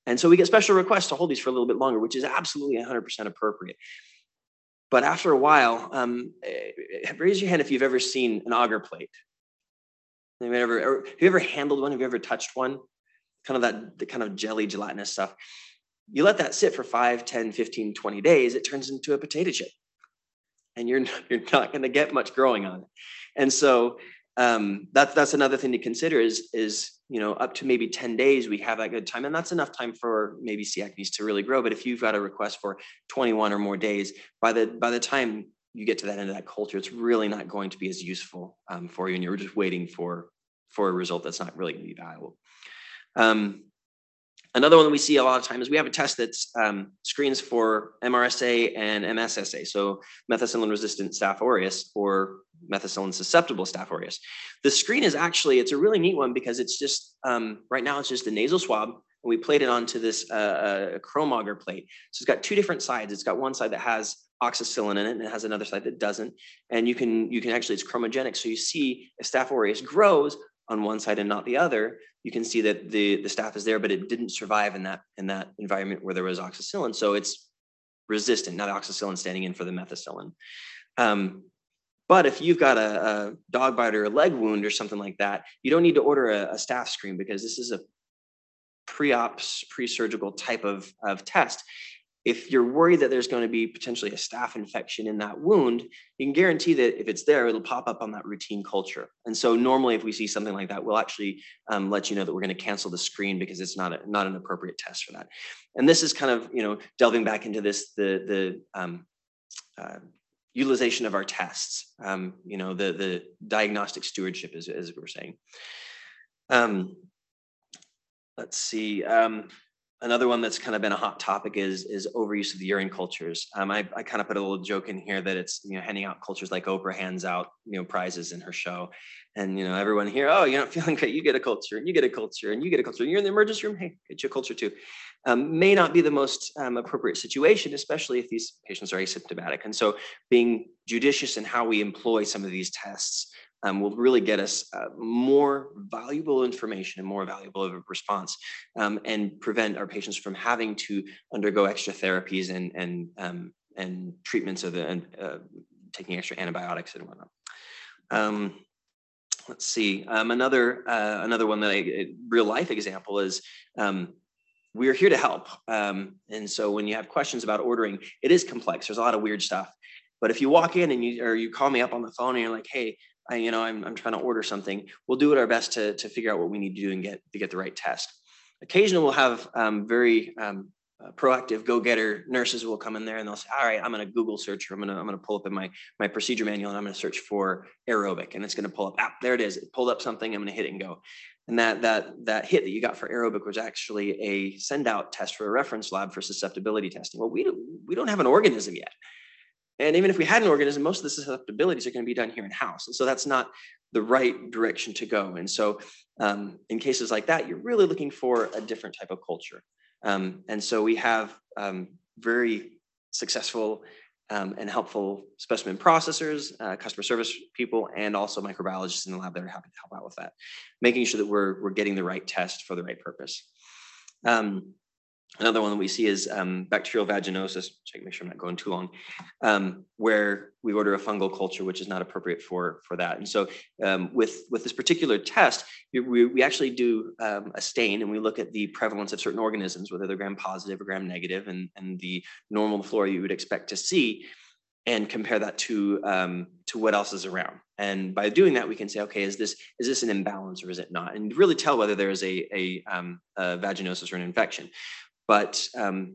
And so we get special requests to hold these for a little bit longer, which is absolutely one hundred percent appropriate. But after a while, um, raise your hand if you've ever seen an auger plate. Have you ever, or have you ever handled one? Have you ever touched one? Kind of that the kind of jelly gelatinous stuff. You let that sit for five, ten, fifteen, twenty days, it turns into a potato chip and you're you're not going to get much growing on it. And so um, that's, that's another thing to consider is, is, you know, up to maybe ten days, we have that good time and that's enough time for maybe C. acnes to really grow. But if you've got a request for twenty-one or more days, by the, by the time you get to that end of that culture, it's really not going to be as useful um, for you. And you're just waiting for, for a result that's not really going to be valuable. Um, another one that we see a lot of time is we have a test that um, screens for M R S A and M S S A, so methicillin-resistant Staph aureus or methicillin-susceptible Staph aureus. The screen is actually, it's a really neat one because it's just, um, right now it's just a nasal swab, and we plate it onto this uh, uh, chrome auger plate. So it's got two different sides. It's got one side that has oxacillin in it, and it has another side that doesn't. And you can, you can actually, it's chromogenic, so you see if Staph aureus grows on one side and not the other, you can see that the, the staph is there, but it didn't survive in that, in that environment where there was oxacillin. So it's resistant, not oxacillin standing in for the methicillin. Um, but if you've got a, a dog bite or a leg wound or something like that, you don't need to order a, a staph screen because this is a pre-ops, pre-surgical type of, of test. If you're worried that there's going to be potentially a staph infection in that wound, you can guarantee that if it's there, it'll pop up on that routine culture. And so normally if we see something like that, we'll actually um, let you know that we're going to cancel the screen because it's not, a, not an appropriate test for that. And this is kind of, you know, delving back into this, the, the um, uh, utilization of our tests, um, you know, the, the diagnostic stewardship is, as we're saying. Um, let's see. Um, Another one that's kind of been a hot topic is, is overuse of the urine cultures. Um, I, I kind of put a little joke in here that it's, you know, handing out cultures like Oprah hands out, you know, prizes in her show. And, you know, everyone here, oh, you're not feeling great. You get a culture and you get a culture and you get a culture. You're in the emergency room. Hey, get your culture too. Um, may not be the most um, appropriate situation, especially if these patients are asymptomatic. And so being judicious in how we employ some of these tests um, will really get us uh, more valuable information and more valuable of a response, um, and prevent our patients from having to undergo extra therapies and, and, um, and treatments of the, and uh, taking extra antibiotics and whatnot. Um, let's see, um, another, uh, another one that I, a real life example is, um, we're here to help. Um, and so when you have questions about ordering, it is complex. There's a lot of weird stuff. But if you walk in and you, or you call me up on the phone and you're like, hey, I, you know, I'm, I'm trying to order something, we'll do it our best to, to figure out what we need to do and get to get the right test. Occasionally we'll have um, very um, uh, proactive go-getter nurses will come in there and they'll say, all right, I'm going to Google search, or I'm going to, I'm going to pull up in my, my procedure manual and I'm going to search for aerobic, and it's going to pull up, ah, there it is. It pulled up something. I'm going to hit it and go. And that, that, that hit that you got for aerobic was actually a send out test for a reference lab for susceptibility testing. Well, we don't, we don't have an organism yet. And even if we had an organism, most of the susceptibilities are going to be done here in house. And so that's not the right direction to go. And so um, in cases like that, you're really looking for a different type of culture. Um, and so we have um, very successful um, and helpful specimen processors, uh, customer service people, and also microbiologists in the lab that are happy to help out with that, making sure that we're, we're getting the right test for the right purpose. Um, Another one that we see is um, bacterial vaginosis. Check, make sure I'm not going too long, um, where we order a fungal culture, which is not appropriate for, for that. And so um, with, with this particular test, we, we actually do um, a stain, and we look at the prevalence of certain organisms, whether they're gram-positive or gram-negative, and, and the normal flora you would expect to see, and compare that to, um, to what else is around. And by doing that, we can say, okay, is this, is this an imbalance or is it not? And really tell whether there is a, a, um, a vaginosis or an infection. But um,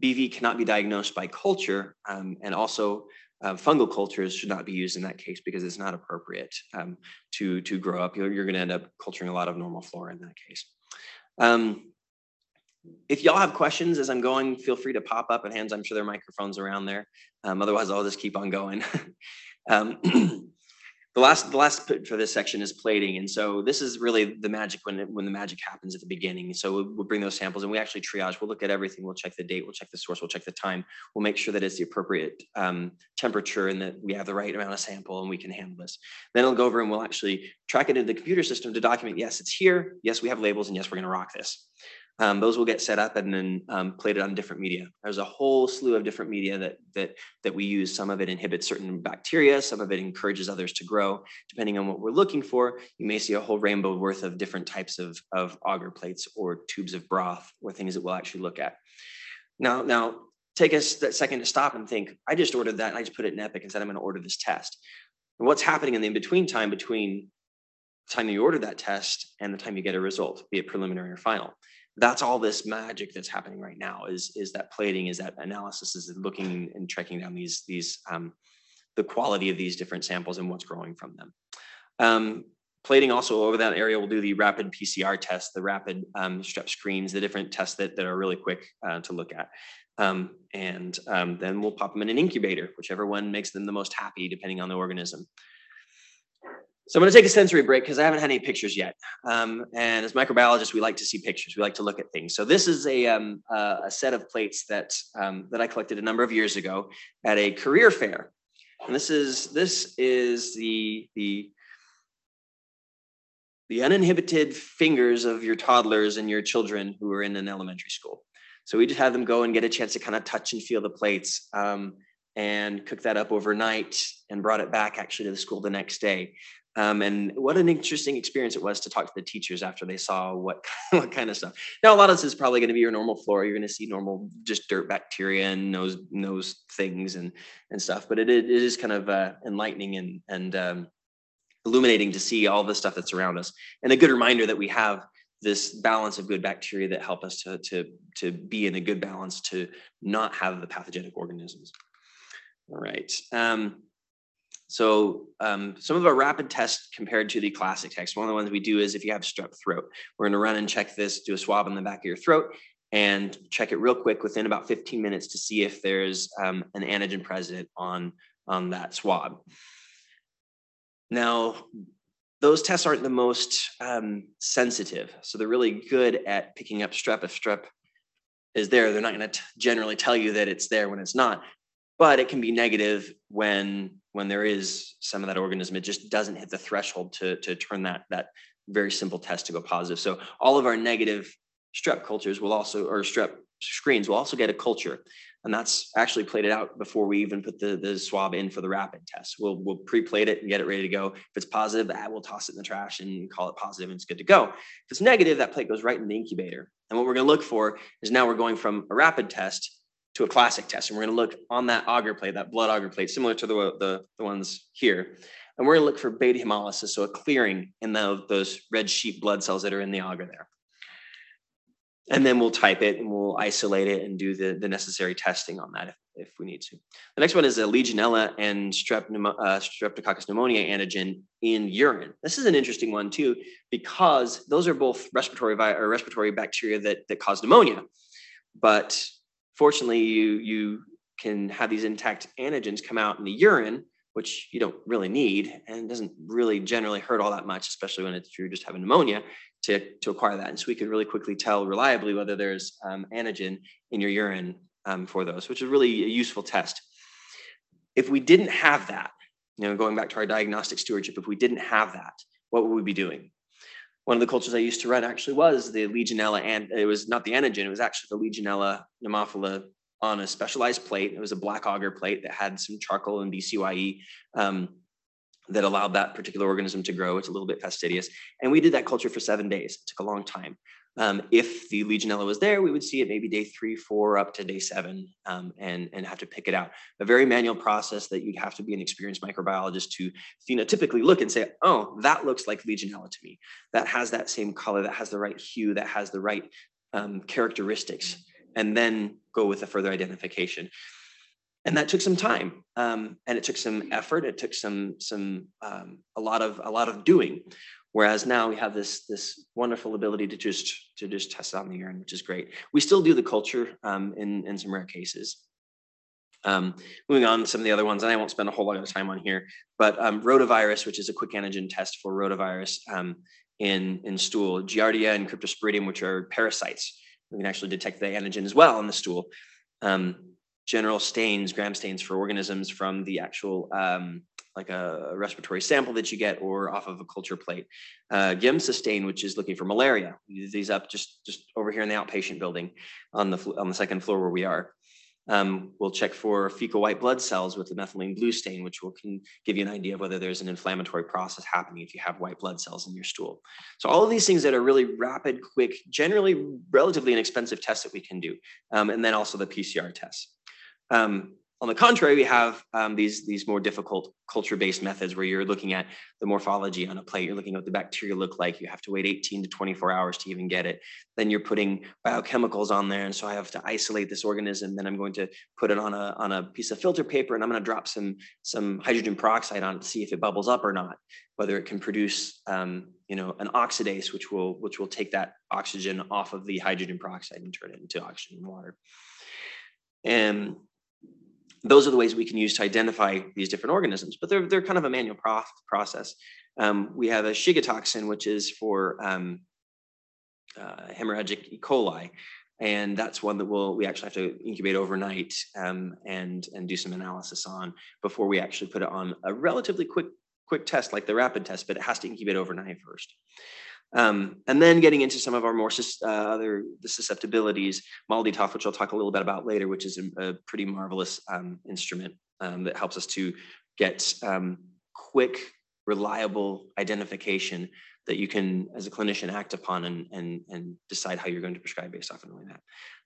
B V cannot be diagnosed by culture, um, and also uh, fungal cultures should not be used in that case because it's not appropriate um, to, to grow up. You're, you're gonna end up culturing a lot of normal flora in that case. Um, if y'all have questions as I'm going, feel free to pop up and hands. I'm sure there are microphones around there. Um, otherwise, I'll just keep on going. um, The last, the last bit for this section is plating. And so this is really the magic when, it, when the magic happens at the beginning. So we'll, we'll bring those samples and we actually triage. We'll look at everything. We'll check the date. We'll check the source. We'll check the time. We'll make sure that it's the appropriate um, temperature and that we have the right amount of sample and we can handle this. Then it'll go over and we'll actually track it into the computer system to document, yes, it's here. Yes, we have labels. And yes, we're going to rock this. Um, those will get set up and then um, plated on different media. There's a whole slew of different media that, that, that we use. Some of it inhibits certain bacteria, some of it encourages others to grow. Depending on what we're looking for, you may see a whole rainbow worth of different types of, of agar plates or tubes of broth or things that we'll actually look at. Now, now take a second to stop and think, I just ordered that and I just put it in Epic and said I'm gonna order this test. And what's happening in the in-between time between the time you order that test and the time you get a result, be it preliminary or final? That's all this magic that's happening right now is, is that plating, is that analysis, is looking and tracking down these, these um, the quality of these different samples and what's growing from them. Um, plating also over that area, we'll do the rapid P C R tests, the rapid um, strep screens, the different tests that, that are really quick uh, to look at. Um, and um, then we'll pop them in an incubator, whichever one makes them the most happy, depending on the organism. So I'm going to take a sensory break because I haven't had any pictures yet. Um, and as microbiologists, we like to see pictures. We like to look at things. So this is a, um, uh, a set of plates that, um, that I collected a number of years ago at a career fair. And this is, this is the, the, the uninhibited fingers of your toddlers and your children who are in an elementary school. So we just had them go and get a chance to kind of touch and feel the plates. Um, and cooked that up overnight and brought it back actually to the school the next day. Um, and what an interesting experience it was to talk to the teachers after they saw what, what kind of stuff. Now, a lot of this is probably going to be your normal flora. You're going to see normal just dirt bacteria and nose, nose things and, and stuff. But it, it is kind of uh, enlightening and, and um, illuminating to see all the stuff that's around us. And a good reminder that we have this balance of good bacteria that help us to, to, to be in a good balance to not have the pathogenic organisms. All right. Um, so um, some of our rapid tests compared to the classic tests. One of the ones we do is if you have strep throat, we're going to run and check this, do a swab in the back of your throat and check it real quick within about fifteen minutes to see if there's um, an antigen present on, on that swab. Now, those tests aren't the most um, sensitive. So they're really good at picking up strep. If strep is there, they're not going to generally tell you that it's there when it's not. But it can be negative when when there is some of that organism, it just doesn't hit the threshold to, to turn that, that very simple test to go positive. So all of our negative strep cultures will also, or strep screens will also get a culture. And that's actually played it out before we even put the, the swab in for the rapid test. We'll, we'll pre-plate it and get it ready to go. If it's positive, we'll toss it in the trash and call it positive and it's good to go. If it's negative, that plate goes right in the incubator. And what we're gonna look for is, now we're going from a rapid test to a classic test. And we're gonna look on that agar plate, that blood agar plate, similar to the, the, the ones here. And we're gonna look for beta hemolysis, so a clearing in the, those red sheep blood cells that are in the agar there. And then we'll type it and we'll isolate it and do the, the necessary testing on that if, if we need to. The next one is a Legionella and strep, uh, Streptococcus pneumoniae antigen in urine. This is an interesting one too, because those are both respiratory or respiratory bacteria that, that cause pneumonia. But fortunately, you, you can have these intact antigens come out in the urine, which you don't really need, and doesn't really generally hurt all that much, especially when it's, you're just having pneumonia, to, to acquire that. And so we could really quickly tell reliably whether there's um, antigen in your urine um, for those, which is really a useful test. If we didn't have that, you know, going back to our diagnostic stewardship, if we didn't have that, what would we be doing? One of the cultures I used to run actually was the Legionella, and it was not the antigen, it was actually the Legionella pneumophila on a specialized plate. It was a black agar plate that had some charcoal and B C Y E um, that allowed that particular organism to grow. It's a little bit fastidious. And we did that culture for seven days. It took a long time. Um, if the Legionella was there, we would see it maybe day three, four, up to day seven, um, and, and have to pick it out. A very manual process that you'd have to be an experienced microbiologist to phenotypically look and say, oh, that looks like Legionella to me. That has that same color, that has the right hue, that has the right um, characteristics, and then go with a further identification. And that took some time, um, and it took some effort. It took some some um, a lot of a lot of doing. Whereas now we have this this wonderful ability to just to just test out in the urine, which is great. We still do the culture um, in in some rare cases. Um, moving on to some of the other ones, and I won't spend a whole lot of time on here. But um, rotavirus, which is a quick antigen test for rotavirus um, in in stool, Giardia and Cryptosporidium, which are parasites. We can actually detect the antigen as well in the stool. Um, General stains, gram stains for organisms from the actual, um, like a respiratory sample that you get or off of a culture plate. Uh, G I M S A stain, which is looking for malaria. We do these up just, just over here in the outpatient building on the, on the second floor where we are. Um, we'll check for fecal white blood cells with the methylene blue stain, which will can give you an idea of whether there's an inflammatory process happening if you have white blood cells in your stool. So all of these things that are really rapid, quick, generally relatively inexpensive tests that we can do. Um, and then also the P C R tests. Um, on the contrary, we have um, these, these more difficult culture-based methods where you're looking at the morphology on a plate, you're looking at what the bacteria look like, you have to wait eighteen to twenty-four hours to even get it. Then you're putting biochemicals on there, and so I have to isolate this organism, then I'm going to put it on a, on a piece of filter paper, and I'm gonna drop some, some hydrogen peroxide on it to see if it bubbles up or not, whether it can produce um, you know, an oxidase, which will, which will take that oxygen off of the hydrogen peroxide and turn it into oxygen and water. And those are the ways we can use to identify these different organisms, but they're, they're kind of a manual pro process. Um, we have a shiga toxin, which is for um, uh, hemorrhagic E. coli. And that's one that we'll, we actually have to incubate overnight um, and, and do some analysis on before we actually put it on a relatively quick, quick test like the rapid test, but it has to incubate overnight first. Um, and then getting into some of our more uh, other the susceptibilities, MALDI-TOF, which I'll talk a little bit about later, which is a, a pretty marvelous um, instrument um, that helps us to get um, quick, reliable identification that you can, as a clinician, act upon and, and, and decide how you're going to prescribe based off of knowing that.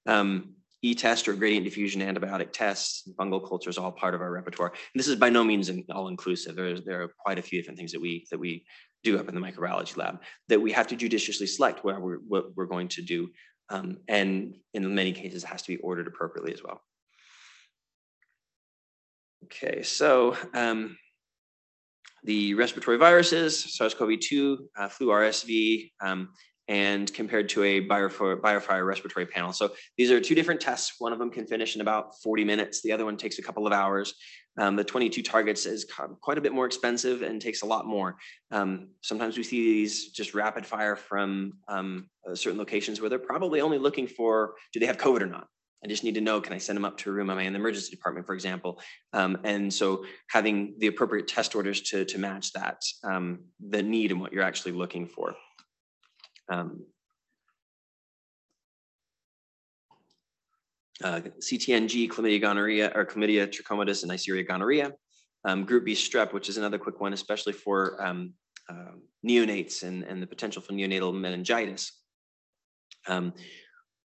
Um, E test or gradient diffusion antibiotic tests, fungal cultures, all part of our repertoire. And this is by no means all inclusive. There, there are quite a few different things that we that we do up in the microbiology lab that we have to judiciously select where we're, what we're going to do. Um, and in many cases, it has to be ordered appropriately as well. Okay, so um, the respiratory viruses, SARS CoV two, uh, flu R S V, um, and compared to a BioFire respiratory panel. So these are two different tests. One of them can finish in about forty minutes. The other one takes a couple of hours. Um, the twenty-two targets is quite a bit more expensive and takes a lot more. Um, sometimes we see these just rapid fire from um, uh, certain locations where they're probably only looking for, do they have COVID or not? I just need to know, can I send them up to a room? Am I in the emergency department, for example? Um, and so having the appropriate test orders to, to match that, um, the need and what you're actually looking for. Um, uh, C T N G, chlamydia gonorrhea, or chlamydia trachomatis and Neisseria gonorrhea. Um, group B strep, which is another quick one, especially for um, uh, neonates and, and the potential for neonatal meningitis. Um,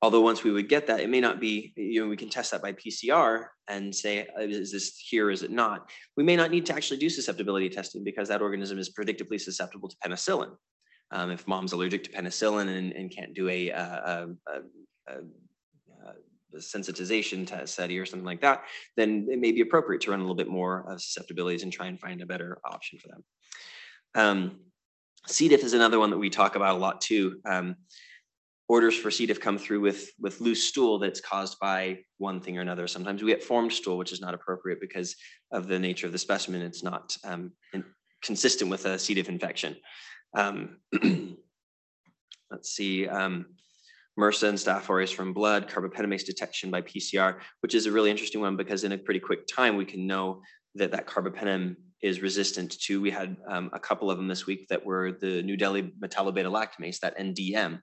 Although once we would get that, it may not be, you know, we can test that by P C R and say, is this here, is it not? We may not need to actually do susceptibility testing because that organism is predictably susceptible to penicillin. Um, if mom's allergic to penicillin and, and can't do a, a, a, a, a sensitization test study or something like that, then it may be appropriate to run a little bit more of susceptibilities and try and find a better option for them. Um, C. diff is another one that we talk about a lot too. Um, Orders for C. diff come through with, with loose stool that's caused by one thing or another. Sometimes we get formed stool, which is not appropriate because of the nature of the specimen. It's not um, in, consistent with a C. diff infection. Um, let's see, um, MRSA and Staph aureus from blood, carbapenemase detection by P C R, which is a really interesting one because in a pretty quick time, we can know that that carbapenem is resistant to. We had um, a couple of them this week that were the New Delhi metallo-beta-lactamase, that N D M.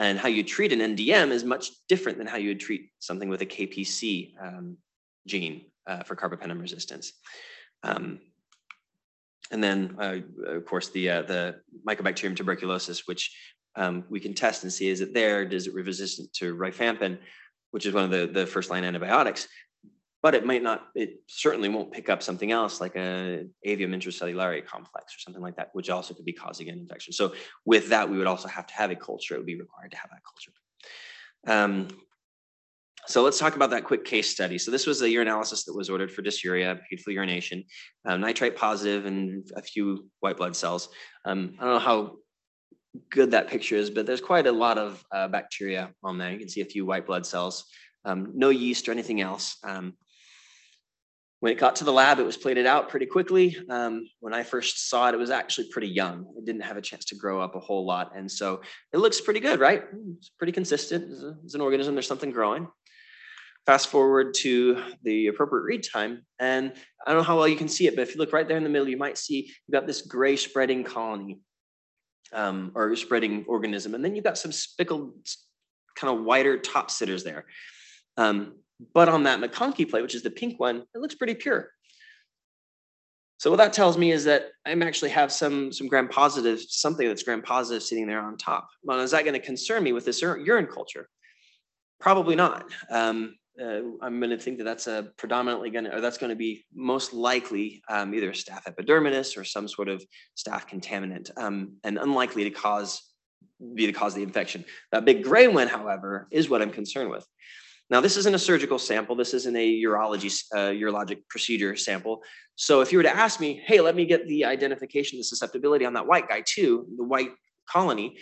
And how you treat an N D M is much different than how you would treat something with a K P C um, gene uh, for carbapenem resistance. Um, and then, uh, of course, the, uh, the Mycobacterium tuberculosis, which um, we can test and see, is it there? Does it resistant to rifampin, which is one of the, the first line antibiotics? But it might not, it certainly won't pick up something else like a avium intracellulare complex or something like that, which also could be causing an infection. So with that, we would also have to have a culture. It would be required to have that culture. Um, so let's talk about that quick case study. So this was a urinalysis that was ordered for dysuria, painful urination, um, nitrite positive and a few white blood cells. Um, I don't know how good that picture is, but there's quite a lot of uh, bacteria on there. You can see a few white blood cells, um, no yeast or anything else. Um, When it got to the lab, it was plated out pretty quickly. Um, when I first saw it, it was actually pretty young. It didn't have a chance to grow up a whole lot. And so it looks pretty good, right? It's pretty consistent. It's, a, it's an organism, there's something growing. Fast forward to the appropriate read time. And I don't know how well you can see it, but if you look right there in the middle, you might see you've got this gray spreading colony um, or spreading organism. And then you've got some spickled kind of wider top sitters there. Um, But on that MacConkey plate, which is the pink one, it looks pretty pure. So what that tells me is that I actually have some, some gram-positive, something that's gram-positive sitting there on top. Well, is that going to concern me with this urine culture? Probably not. Um, uh, I'm going to think that that's a predominantly going to, or that's going to be most likely um, either a staph epidermidis or some sort of staph contaminant, um, and unlikely to cause, be the cause of the infection. That big gray one, however, is what I'm concerned with. Now, this isn't a surgical sample. This isn't a urology, uh, urologic procedure sample. So if you were to ask me, hey, let me get the identification, the susceptibility on that white guy too, the white colony,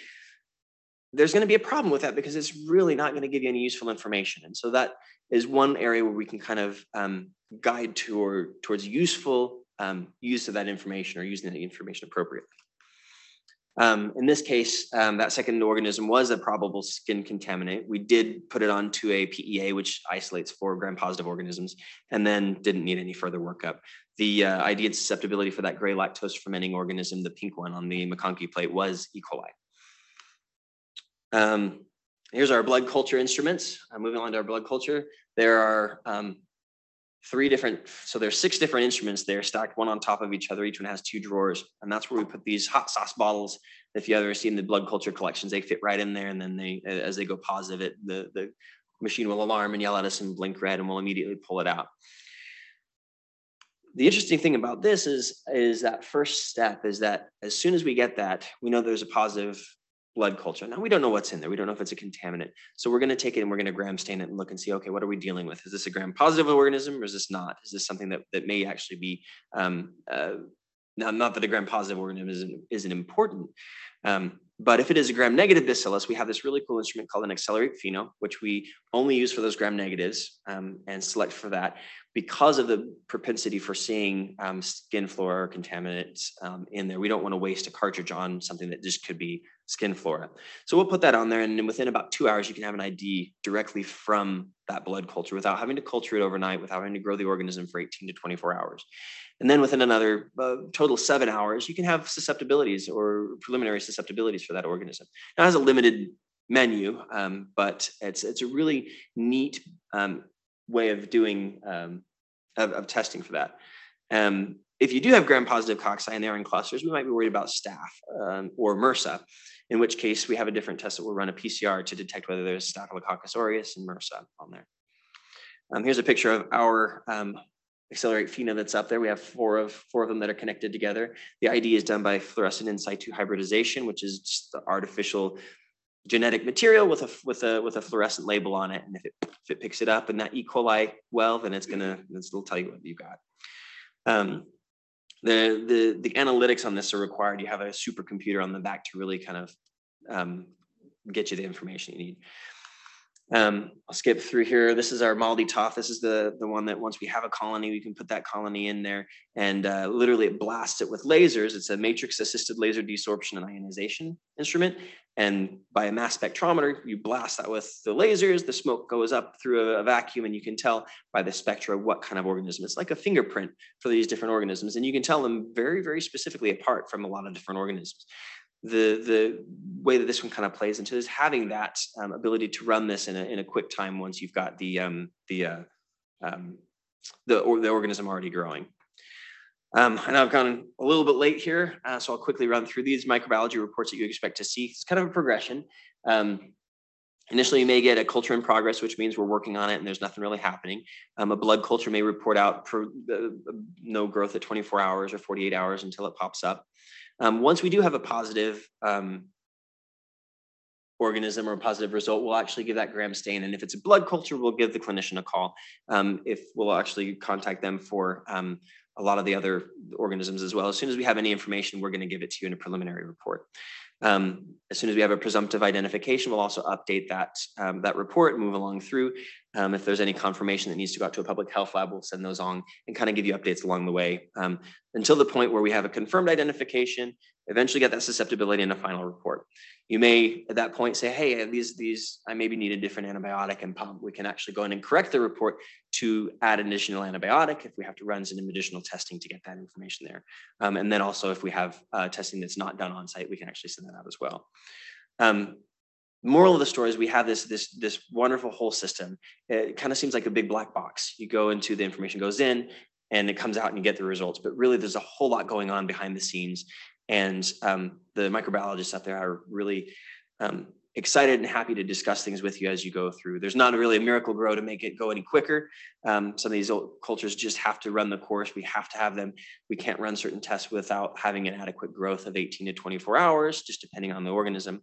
there's going to be a problem with that because it's really not going to give you any useful information. And so that is one area where we can kind of um, guide toward, towards useful um, use of that information or using that information appropriately. Um, in this case, um, that second organism was a probable skin contaminant. We did put it onto a P E A, which isolates for gram-positive organisms, and then didn't need any further workup. The uh, I D and susceptibility for that gray lactose fermenting organism, the pink one on the MacConkey plate, was E. coli. Um, here's our blood culture instruments. Uh, moving on to our blood culture, there are um, three different, so there's six different instruments there stacked one on top of each other. Each one has two drawers, and that's where we put these hot sauce bottles. If you've ever seen the blood culture collections, they fit right in there, and then they, as they go positive, it, the, the machine will alarm and yell at us and blink red, and we'll immediately pull it out. The interesting thing about this is, is that first step is that as soon as we get that, we know there's a positive blood culture. Now we don't know what's in there. We don't know if it's a contaminant. So we're going to take it and we're going to gram stain it and look and see, okay, what are we dealing with? Is this a gram positive organism or is this not? Is this something that, that may actually be, um, uh, now, not that a gram positive organism isn't, isn't important, um, But if it is a gram-negative bacillus, we have this really cool instrument called an accelerate pheno, which we only use for those gram-negatives um, and select for that because of the propensity for seeing um, skin flora contaminants um, in there. We don't want to waste a cartridge on something that just could be skin flora. So we'll put that on there, and then within about two hours, you can have an I D directly from that blood culture without having to culture it overnight, without having to grow the organism for eighteen to twenty-four hours. And then within another uh, total seven hours, you can have susceptibilities or preliminary susceptibilities for that organism. Now it has a limited menu, um, but it's, it's a really neat um, way of doing, um, of, of testing for that. Um, if you do have gram-positive cocci and they're in clusters, we might be worried about staph um, or MRSA, in which case we have a different test that will run a P C R to detect whether there's Staphylococcus aureus and MRSA on there. Um, here's a picture of our um, accelerate pheno that's up there. We have four of four of them that are connected together. The I D is done by fluorescent in situ hybridization, which is just the artificial genetic material with a with a with a fluorescent label on it. And if it if it picks it up in that E. coli well, then it's gonna it'll tell you what you got. Um, the the the analytics on this are required. You have a supercomputer on the back to really kind of um, get you the information you need. Um, I'll skip through here. This is our MALDI-TOF. This is the, the one that once we have a colony, we can put that colony in there and uh, literally it blasts it with lasers. It's a matrix-assisted laser desorption and ionization instrument. And by a mass spectrometer, you blast that with the lasers. The smoke goes up through a, a vacuum, and you can tell by the spectra what kind of organism. It's like a fingerprint for these different organisms. And you can tell them very, very specifically apart from a lot of different organisms. The, the way that this one kind of plays into is having that um, ability to run this in a, in a quick time once you've got the, um, the, uh, um, the, or the organism already growing. Um, and I've gone a little bit late here, uh, so I'll quickly run through these microbiology reports that you expect to see. It's kind of a progression. Um, Initially, you may get a culture in progress, which means we're working on it and there's nothing really happening. Um, a blood culture may report out for, uh, no growth at twenty-four hours or forty-eight hours until it pops up. Um, once we do have a positive um, organism or a positive result, we'll actually give that gram stain. And if it's a blood culture, we'll give the clinician a call. Um, if we'll actually contact them for um, a lot of the other organisms as well. As soon as we have any information, we're going to give it to you in a preliminary report. Um, as soon as we have a presumptive identification, we'll also update that, um, that report and move along through. Um, if there's any confirmation that needs to go out to a public health lab, we'll send those on and kind of give you updates along the way um, until the point where we have a confirmed identification, eventually get that susceptibility in a final report. You may at that point say, hey, these, these, I maybe need a different antibiotic and pump. We can actually go in and correct the report to add an additional antibiotic if we have to run some additional testing to get that information there. Um, and then also if we have uh, testing that's not done on site, we can actually send that out as well. Um, moral of the story is we have this, this, this wonderful whole system. It kind of seems like a big black box. You go into, the information goes in and it comes out and you get the results, but really there's a whole lot going on behind the scenes. And um, the microbiologists out there are really um, excited and happy to discuss things with you as you go through. There's not really a miracle grow to make it go any quicker. Um, some of these old cultures just have to run the course. We have to have them. We can't run certain tests without having an adequate growth of eighteen to twenty-four hours, just depending on the organism.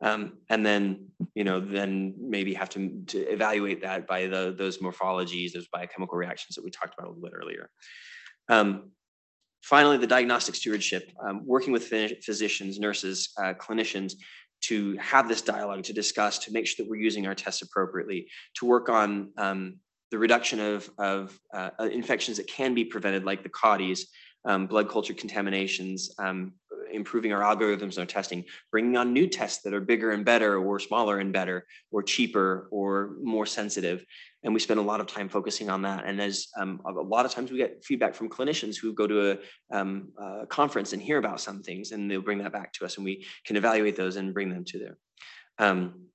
Um, and then, you know, then maybe have to, to evaluate that by the, those morphologies, those biochemical reactions that we talked about a little bit earlier. Um, Finally, the diagnostic stewardship, um, working with physicians, nurses, uh, clinicians to have this dialogue, to discuss, to make sure that we're using our tests appropriately, to work on um, the reduction of, of uh, infections that can be prevented, like the caudis, um, blood culture contaminations, um, improving our algorithms and our testing, bringing on new tests that are bigger and better or smaller and better or cheaper or more sensitive. And we spend a lot of time focusing on that. And as um, a lot of times we get feedback from clinicians who go to a, um, a conference and hear about some things, and they'll bring that back to us and we can evaluate those and bring them to there. Um,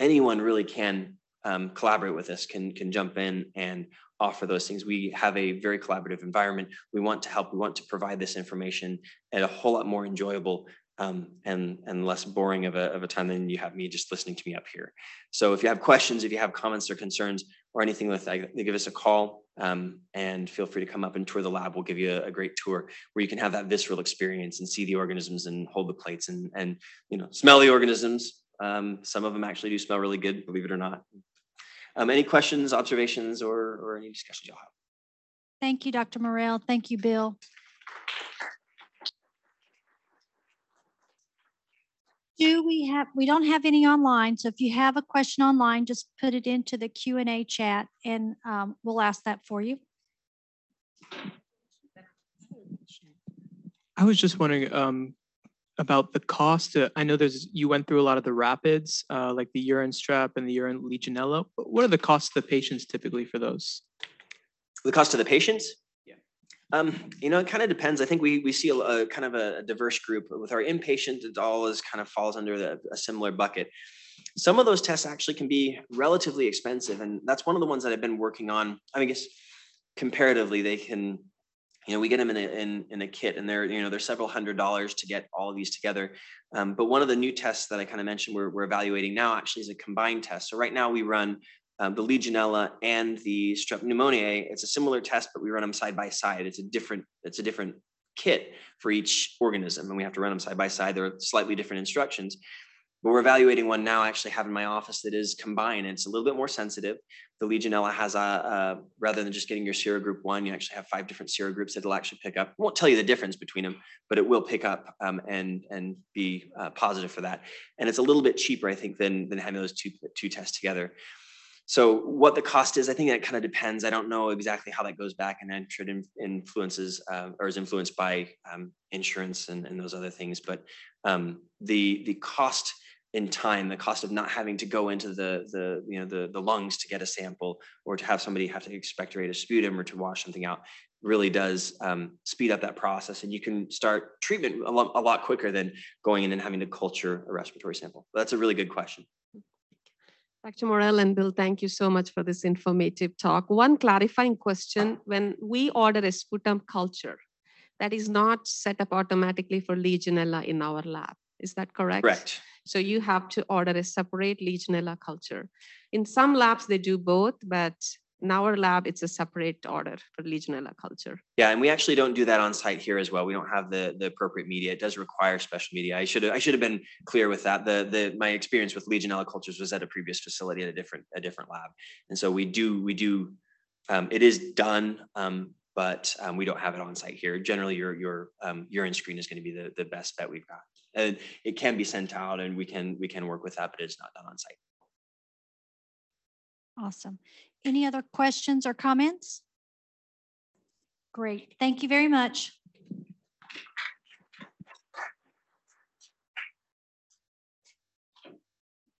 anyone really can um, collaborate with us, can, can jump in and offer those things. We have a very collaborative environment. We want to help, we want to provide this information at a whole lot more enjoyable Um, and, and less boring of a, of a time than you have me just listening to me up here. So if you have questions, if you have comments or concerns or anything like that, give us a call um, and feel free to come up and tour the lab. We'll give you a, a great tour where you can have that visceral experience and see the organisms and hold the plates and, and you know, smell the organisms. Um, some of them actually do smell really good, believe it or not. Um, any questions, observations, or, or any discussions you'll have? Thank you, Doctor Morel. Thank you, Bill. do, we have, we don't have any online. So if you have a question online, just put it into the Q and A chat and um, we'll ask that for you. I was just wondering um, about the cost. Uh, I know there's, you went through a lot of the rapids, uh, like the urine strep and the urine Legionella. What are the costs to the patients typically for those? The cost to the patients? Yeah. Um, you know, it kind of depends. I think we we see a, a kind of a diverse group. With our inpatient, it always kind of falls under the, a similar bucket. Some of those tests actually can be relatively expensive, and that's one of the ones that I've been working on. I mean, I guess comparatively, they can. You know, we get them in a, in, in a kit, and they're, you know, they're several hundred dollars to get all of these together. Um, but one of the new tests that I kind of mentioned we're, we're evaluating now actually is a combined test. So right now we run um, the Legionella and the Strep pneumoniae. It's a similar test, but we run them side by side. It's a different, it's a different kit for each organism, and we have to run them side by side. There are slightly different instructions, but we're evaluating one now I actually have in my office that is combined, and it's a little bit more sensitive. The Legionella has a, a rather than just getting your serogroup one, you actually have five different serogroups that it'll actually pick up. It won't tell you the difference between them, but it will pick up um, and and be uh, positive for that. And it's a little bit cheaper, I think, than than having those two two tests together. So what the cost is, I think that kind of depends. I don't know exactly how that goes back and then should influences uh, or is influenced by um, insurance and, and those other things. But um, the the cost in time, the cost of not having to go into the, the you know, the, the lungs to get a sample, or to have somebody have to expectorate a sputum or to wash something out, really does um, speed up that process. And you can start treatment a lot, a lot quicker than going in and having to culture a respiratory sample. But that's a really good question. Doctor Morel and Bill, thank you so much for this informative talk. One clarifying question: when we order a sputum culture, that is not set up automatically for Legionella in our lab. Is that correct? Correct. So you have to order a separate Legionella culture. In some labs, they do both, but in our lab, it's a separate order for Legionella culture. Yeah, and we actually don't do that on site here as well. We don't have the, the appropriate media. It does require special media. I should have, I should have been clear with that. The, the, my experience with Legionella cultures was at a previous facility at a different, a different lab. And so we do, we do um, it is done, um, but um, we don't have it on site here. Generally, your, your um, urine screen is gonna be the, the best bet we've got. And it can be sent out, and we can we can work with that, but it's not done on site. Awesome. Any other questions or comments? Great. Thank you very much.